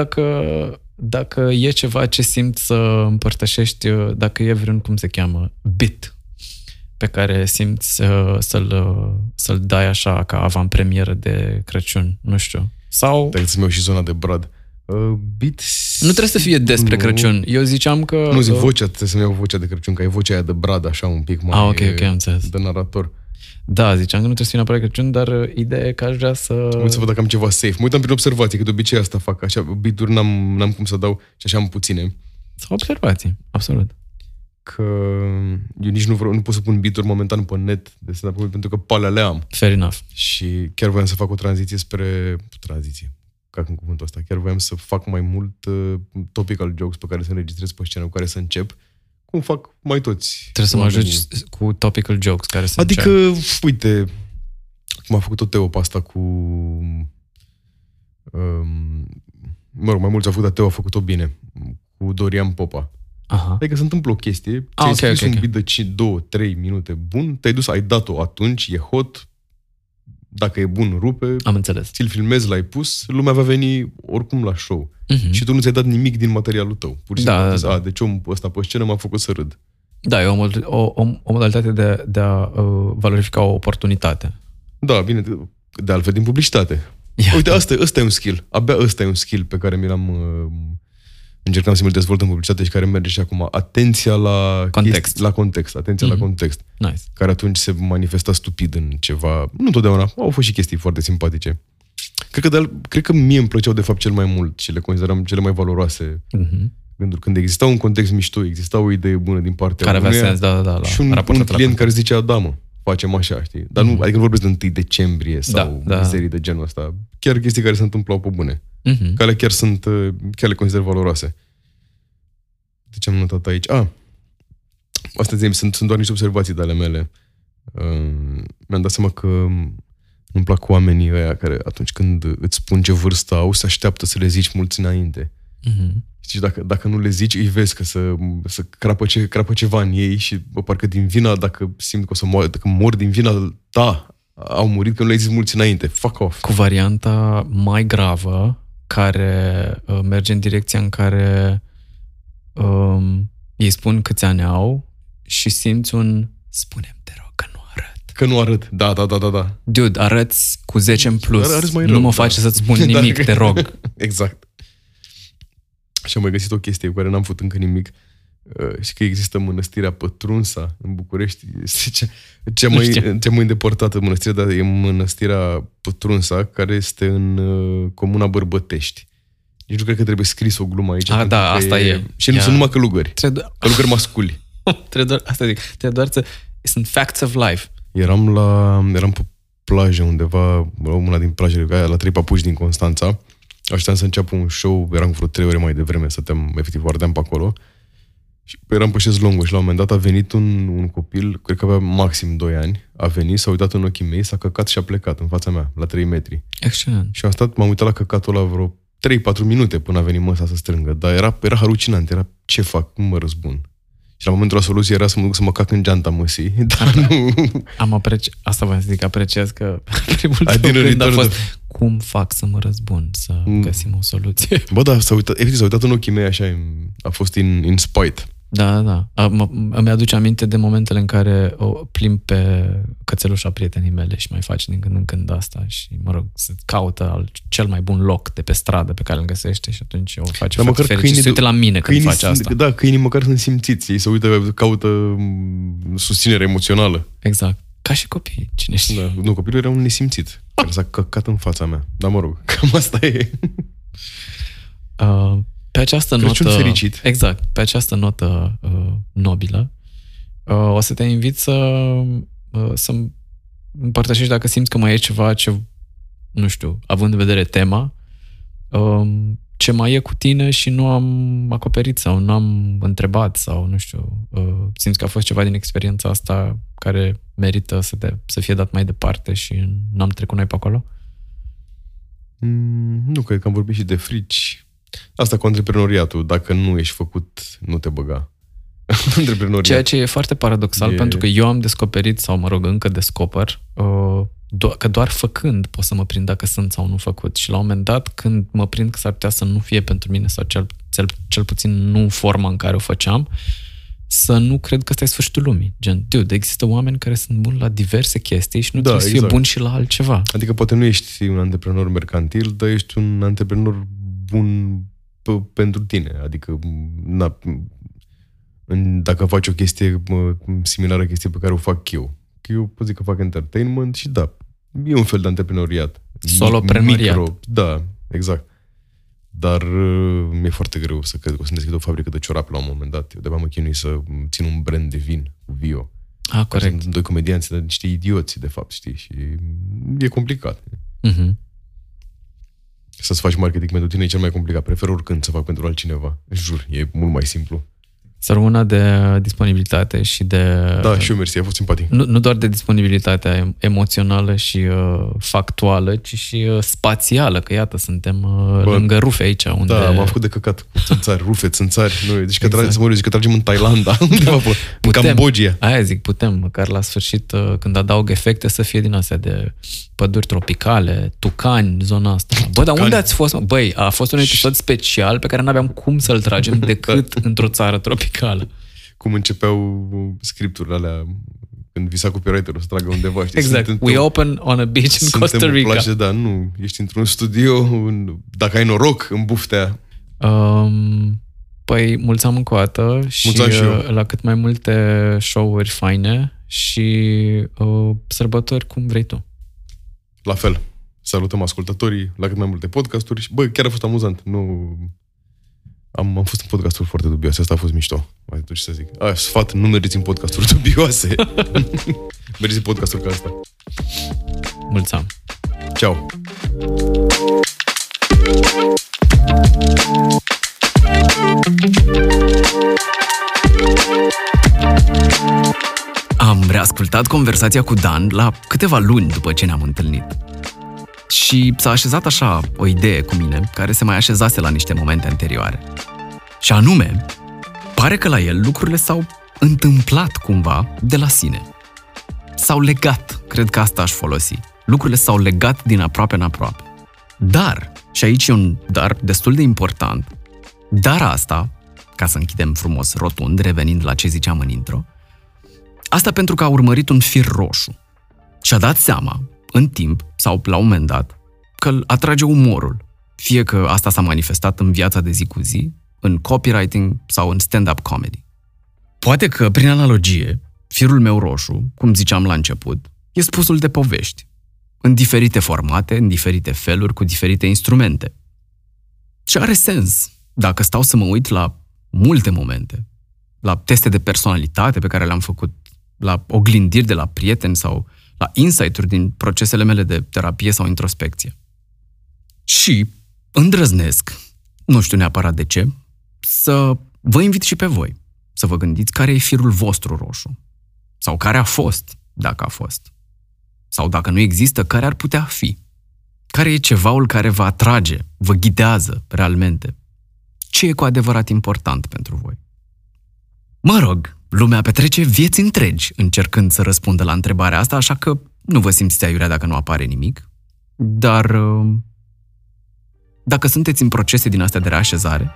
dacă e ceva ce simți să împărtășești, dacă e vreun, cum se cheamă, bit pe care simți să-l dai așa ca avantpremieră de Crăciun, nu știu. Sau... Dă-ți meu și zona de brad. Nu trebuie să fie despre Crăciun. Eu ziceam că... Nu, zic vocea, trebuie să-mi iau vocea de Crăciun, că e vocea aia de brad așa un pic mai... Ah, ok, am înțeles. De narator. Da, ziceam că nu trebuie să fie neapărat Crăciun, dar ideea e că aș vrea să... Mă uit să văd dacă am ceva safe. Mă uitam prin observații, că de obicei asta fac. Așa, bituri n-am cum să dau și așa am puține. Sau observații, absolut. Că eu nici nu pot să pun bituri momentan pe net de stand-up, pentru că pe alea le am. Fair enough. Și chiar voiam să fac o tranziție spre... Tranziție. Ca în cuvântul ăsta. Chiar voiam să fac mai mult topical jokes pe care să înregistrez pe scenă, cu care să încep. Cum fac mai toți. Trebuie să mă ajuci cu topical jokes care să încep. Uite, cum a făcut-o Teo pe asta cu... mă rog, mai mulți au făcut, dar Teo a făcut-o bine. Cu Dorian Popa. Aha. Adică se întâmplă o chestie, ți-ai scris un bit de 2-3 minute bun, te-ai dus, ai dat-o atunci, e hot... Dacă e bun, rupe, am înțeles. Ți-l filmezi, l-ai pus, lumea va veni oricum la show. Și tu nu ți-ai dat nimic din materialul tău. Pur și simplu zis, deci omul ăsta pe scenă m-a făcut să râd. Da, e o modalitate de a valorifica o oportunitate. Da, bine, de altfel din publicitate. Iată. Uite, ăsta e un skill. Abia ăsta e un skill pe care mi l-am... încercam să mi-l dezvolt în publicitate și care merge și acum. Atenția la context. Atenția la context. Nice. Care atunci se manifesta stupid în ceva. Nu întotdeauna. Au fost și chestii foarte simpatice. Cred că mie îmi plăceau de fapt cel mai mult și le consideram cele mai valoroase. Când exista un context mișto, exista o idee bună din partea care avea sens, da. Și un client care zicea, da mă, facem așa, știi? Dar nu, adică nu vorbesc de 1 decembrie sau mizerii de genul ăsta. Chiar chestii care se întâmplau pe bune. Care chiar le consider valoroase. De ce am notat aici? Asta zic, sunt doar niște observații de ale mele. Mi-am dat seama că îmi plac oamenii ăia care atunci când îți spun ce vârstă au, se așteaptă să le zici mulți înainte. Știi, dacă nu le zici, îi vezi că să crapă ceva în ei și parcă din vina, dacă simt că o să mor din vina ta, au murit că nu le-ai zis mulți înainte. Fuck off. Cu varianta mai gravă care merge în direcția în care ei spun câți ani au și simți un spune-mi, te rog, că nu arăt. Da. Dude, arăți cu 10 în plus. Nu mă face să-ți spun nimic, te rog. Exact. Și am mai găsit o chestie cu care n-am făcut încă nimic. Și că există mănăstirea Pătrunsa în București. Este cea mai îndepărtată mănăstire, dar e mănăstirea Pătrunsa, care este în comuna Bărbătești. Nici nu cred că trebuie scris o glumă aici. Da, asta e. Și nu sunt numai călugări. Călugări masculi. Asta zic. Sunt facts of life. Eram pe plajă undeva, la una din plajele aia, la 3 Papuși din Constanța. Așteptam să înceapă un show, eram vreo 3 ore mai devreme, stăteam, efectiv, ardeam pe acolo. Și eram pe șezlongul și la un moment dat a venit un copil, cred că avea maxim 2 ani, a venit, s-a uitat în ochii mei, s-a căcat și a plecat în fața mea, la 3 metri. Excelent. Și m-am uitat la căcatul ăla vreo 3-4 minute până a venit măsa să strângă, dar era halucinant, era ce fac, cum mă răzbun. Și la momentul la soluție era să mă duc să mă cac în geanta măsii, dar nu... Asta v-am zic, apreciez că primul tău a fost de... cum fac să mă răzbun, să găsim o soluție. Bă, da, s-a uitat în ochii mei așa, a fost in spite. Da, da. Îmi aduce aminte de momentele în care o plimb pe cățelușa prietenii mele și mai faci din când în când asta și, mă rog, se caută cel mai bun loc de pe stradă pe care îl găsește și atunci o faci fericit. Se uită la mine când faci asta. Da, câinii măcar sunt simțiți. Ei se uită, caută susținere emoțională. Exact. Ca și copii, cine știe. Da. Nu, copilul era un nesimțit care s-a căcat în fața mea. Dar, mă rog, cam asta e. Pe această notă, fericit. Exact, pe această notă nobilă, o să te invit să împărtășești dacă simți că mai e ceva ce, nu știu, având în vedere tema, ce mai e cu tine și nu am acoperit sau nu am întrebat sau, nu știu, simți că a fost ceva din experiența asta care merită să fie dat mai departe și n-am trecut noi pe acolo? Nu, cred că am vorbit și de frici. Asta cu antreprenoriatul, dacă nu ești făcut, nu te băga. Ceea ce e foarte paradoxal, pentru că eu am descoperit, sau mă rog, încă descoper, că doar făcând pot să mă prind dacă sunt sau nu făcut. Și la un moment dat, când mă prind că s-ar putea să nu fie pentru mine, sau cel puțin nu în forma în care o făceam, să nu cred că ăsta e sfârșitul lumii. Gen, dude, există oameni care sunt buni la diverse chestii și nu trebuie să fie buni și la altceva. Adică poate nu ești un antreprenor mercantil, dar ești un antreprenor bun pentru tine. Adică, dacă faci o chestie similară chestie pe care o fac eu. Că eu pot zic că fac entertainment și da, e un fel de antreprenoriat. Soloprenoriat. Micro, da, exact. Dar mi-e foarte greu să cred că o să-mi deschid o fabrică de ciorapi la un moment dat. Eu de-abia mă chinui să țin un brand de vin cu Vio. Ah, corect. Sunt doi comedianți, dar niște idioți, de fapt, știi? Și e complicat. Mhm. Să-ți faci marketing pentru tine e cel mai complicat. Prefer oricând să fac pentru altcineva. Jur, e mult mai simplu. Să rămână de disponibilitate și de... Da, și eu mersi, a fost simpatic. Nu doar de disponibilitatea emoțională și factuală, ci și spațială, că iată, suntem lângă rufe aici. Unde... Da, m-am făcut de căcat cu țânțari, rufe, țânțari. Noi, deci că exact. Zici că tragem în Thailanda, undeva în Cambodgia. Aia zic, putem, măcar la sfârșit, când adaug efecte, să fie din astea de păduri tropicale, tucani, zona asta. Bă, dar unde ați fost? Băi, a fost un episod special pe care n-aveam cum să-l tragem decât într-o țară tropicală. Cum începeau scripturile alea când visa copywriter-ul să tragă undeva. Știi? Exact. We open on a beach in Costa Rica. Plajă, da, nu. Ești într-un studio, dacă ai noroc, în buftea. Păi, mulțumim încă o dată și la cât mai multe show-uri faine și sărbători cum vrei tu. La fel. Salutăm ascultătorii la cât mai multe podcasturi și, bă, chiar a fost amuzant. Nu... Am fost în podcasturi foarte dubioase, asta a fost mișto. Mai tot ce să zic. Sfat, nu mergeți în podcasturi dubioase. Mergeți în podcasturi ca asta. Mulțumim. Ciao. Am reascultat conversația cu Dan la câteva luni după ce ne-am întâlnit. Și s-a așezat așa o idee cu mine, care se mai așezase la niște momente anterioare. Și anume, pare că la el lucrurile s-au întâmplat cumva de la sine. S-au legat, cred că asta aș folosi. Lucrurile s-au legat din aproape în aproape. Dar, și aici e un dar destul de important, dar asta, ca să închidem frumos rotund, revenind la ce ziceam în intro, asta pentru că a urmărit un fir roșu. Și-a dat seama, în timp, sau la un moment dat, că îl atrage umorul. Fie că asta s-a manifestat în viața de zi cu zi, în copywriting sau în stand-up comedy. Poate că, prin analogie, firul meu roșu, cum ziceam la început, e spusul de povești. În diferite formate, în diferite feluri, cu diferite instrumente. Ce are sens dacă stau să mă uit la multe momente, la teste de personalitate pe care le-am făcut, la oglindiri de la prieteni sau... la insight-uri din procesele mele de terapie sau introspecție. Și îndrăznesc, nu știu neapărat de ce, să vă invit și pe voi să vă gândiți care e firul vostru roșu. Sau care a fost, dacă a fost. Sau dacă nu există, care ar putea fi. Care e cevaul care vă atrage, vă ghidează realmente. Ce e cu adevărat important pentru voi? Mă rog, lumea petrece vieți întregi încercând să răspundă la întrebarea asta, așa că nu vă simțiți aiurea dacă nu apare nimic. Dar dacă sunteți în procese din astea de reașezare,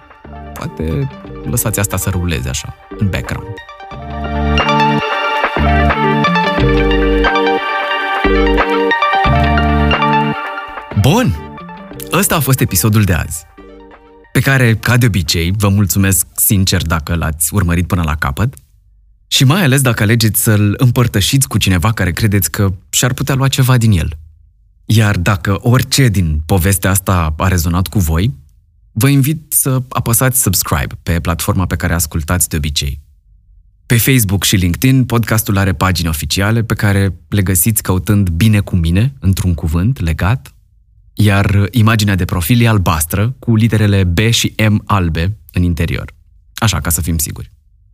poate lăsați asta să ruleze așa, în background. Bun! Ăsta a fost episodul de azi, pe care, ca de obicei, vă mulțumesc sincer dacă l-ați urmărit până la capăt și mai ales dacă alegeți să-l împărtășiți cu cineva care credeți că și-ar putea lua ceva din el. Iar dacă orice din povestea asta a rezonat cu voi, vă invit să apăsați subscribe pe platforma pe care ascultați de obicei. Pe Facebook și LinkedIn, podcastul are pagini oficiale pe care le găsiți căutând Bine cu mine, într-un cuvânt legat, iar imaginea de profil e albastră, cu literele B și M albe în interior. Așa, ca să fim siguri.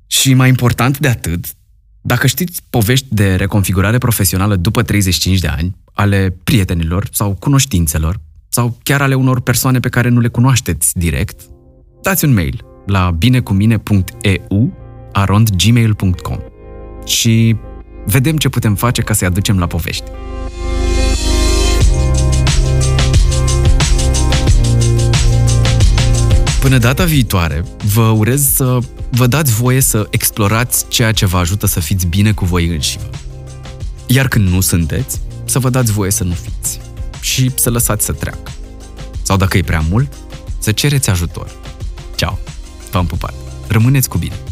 Și mai important de atât, dacă știți povești de reconfigurare profesională după 35 de ani, ale prietenilor sau cunoștințelor, sau chiar ale unor persoane pe care nu le cunoașteți direct, dați un mail la binecumine.eu@gmail.com și vedem ce putem face ca să-i aducem la povești. Până data viitoare, vă urez să vă dați voie să explorați ceea ce vă ajută să fiți bine cu voi înșivă. Iar când nu sunteți, să vă dați voie să nu fiți și să lăsați să treacă. Sau dacă e prea mult, să cereți ajutor. Ceau! V-am pupat! Rămâneți cu bine!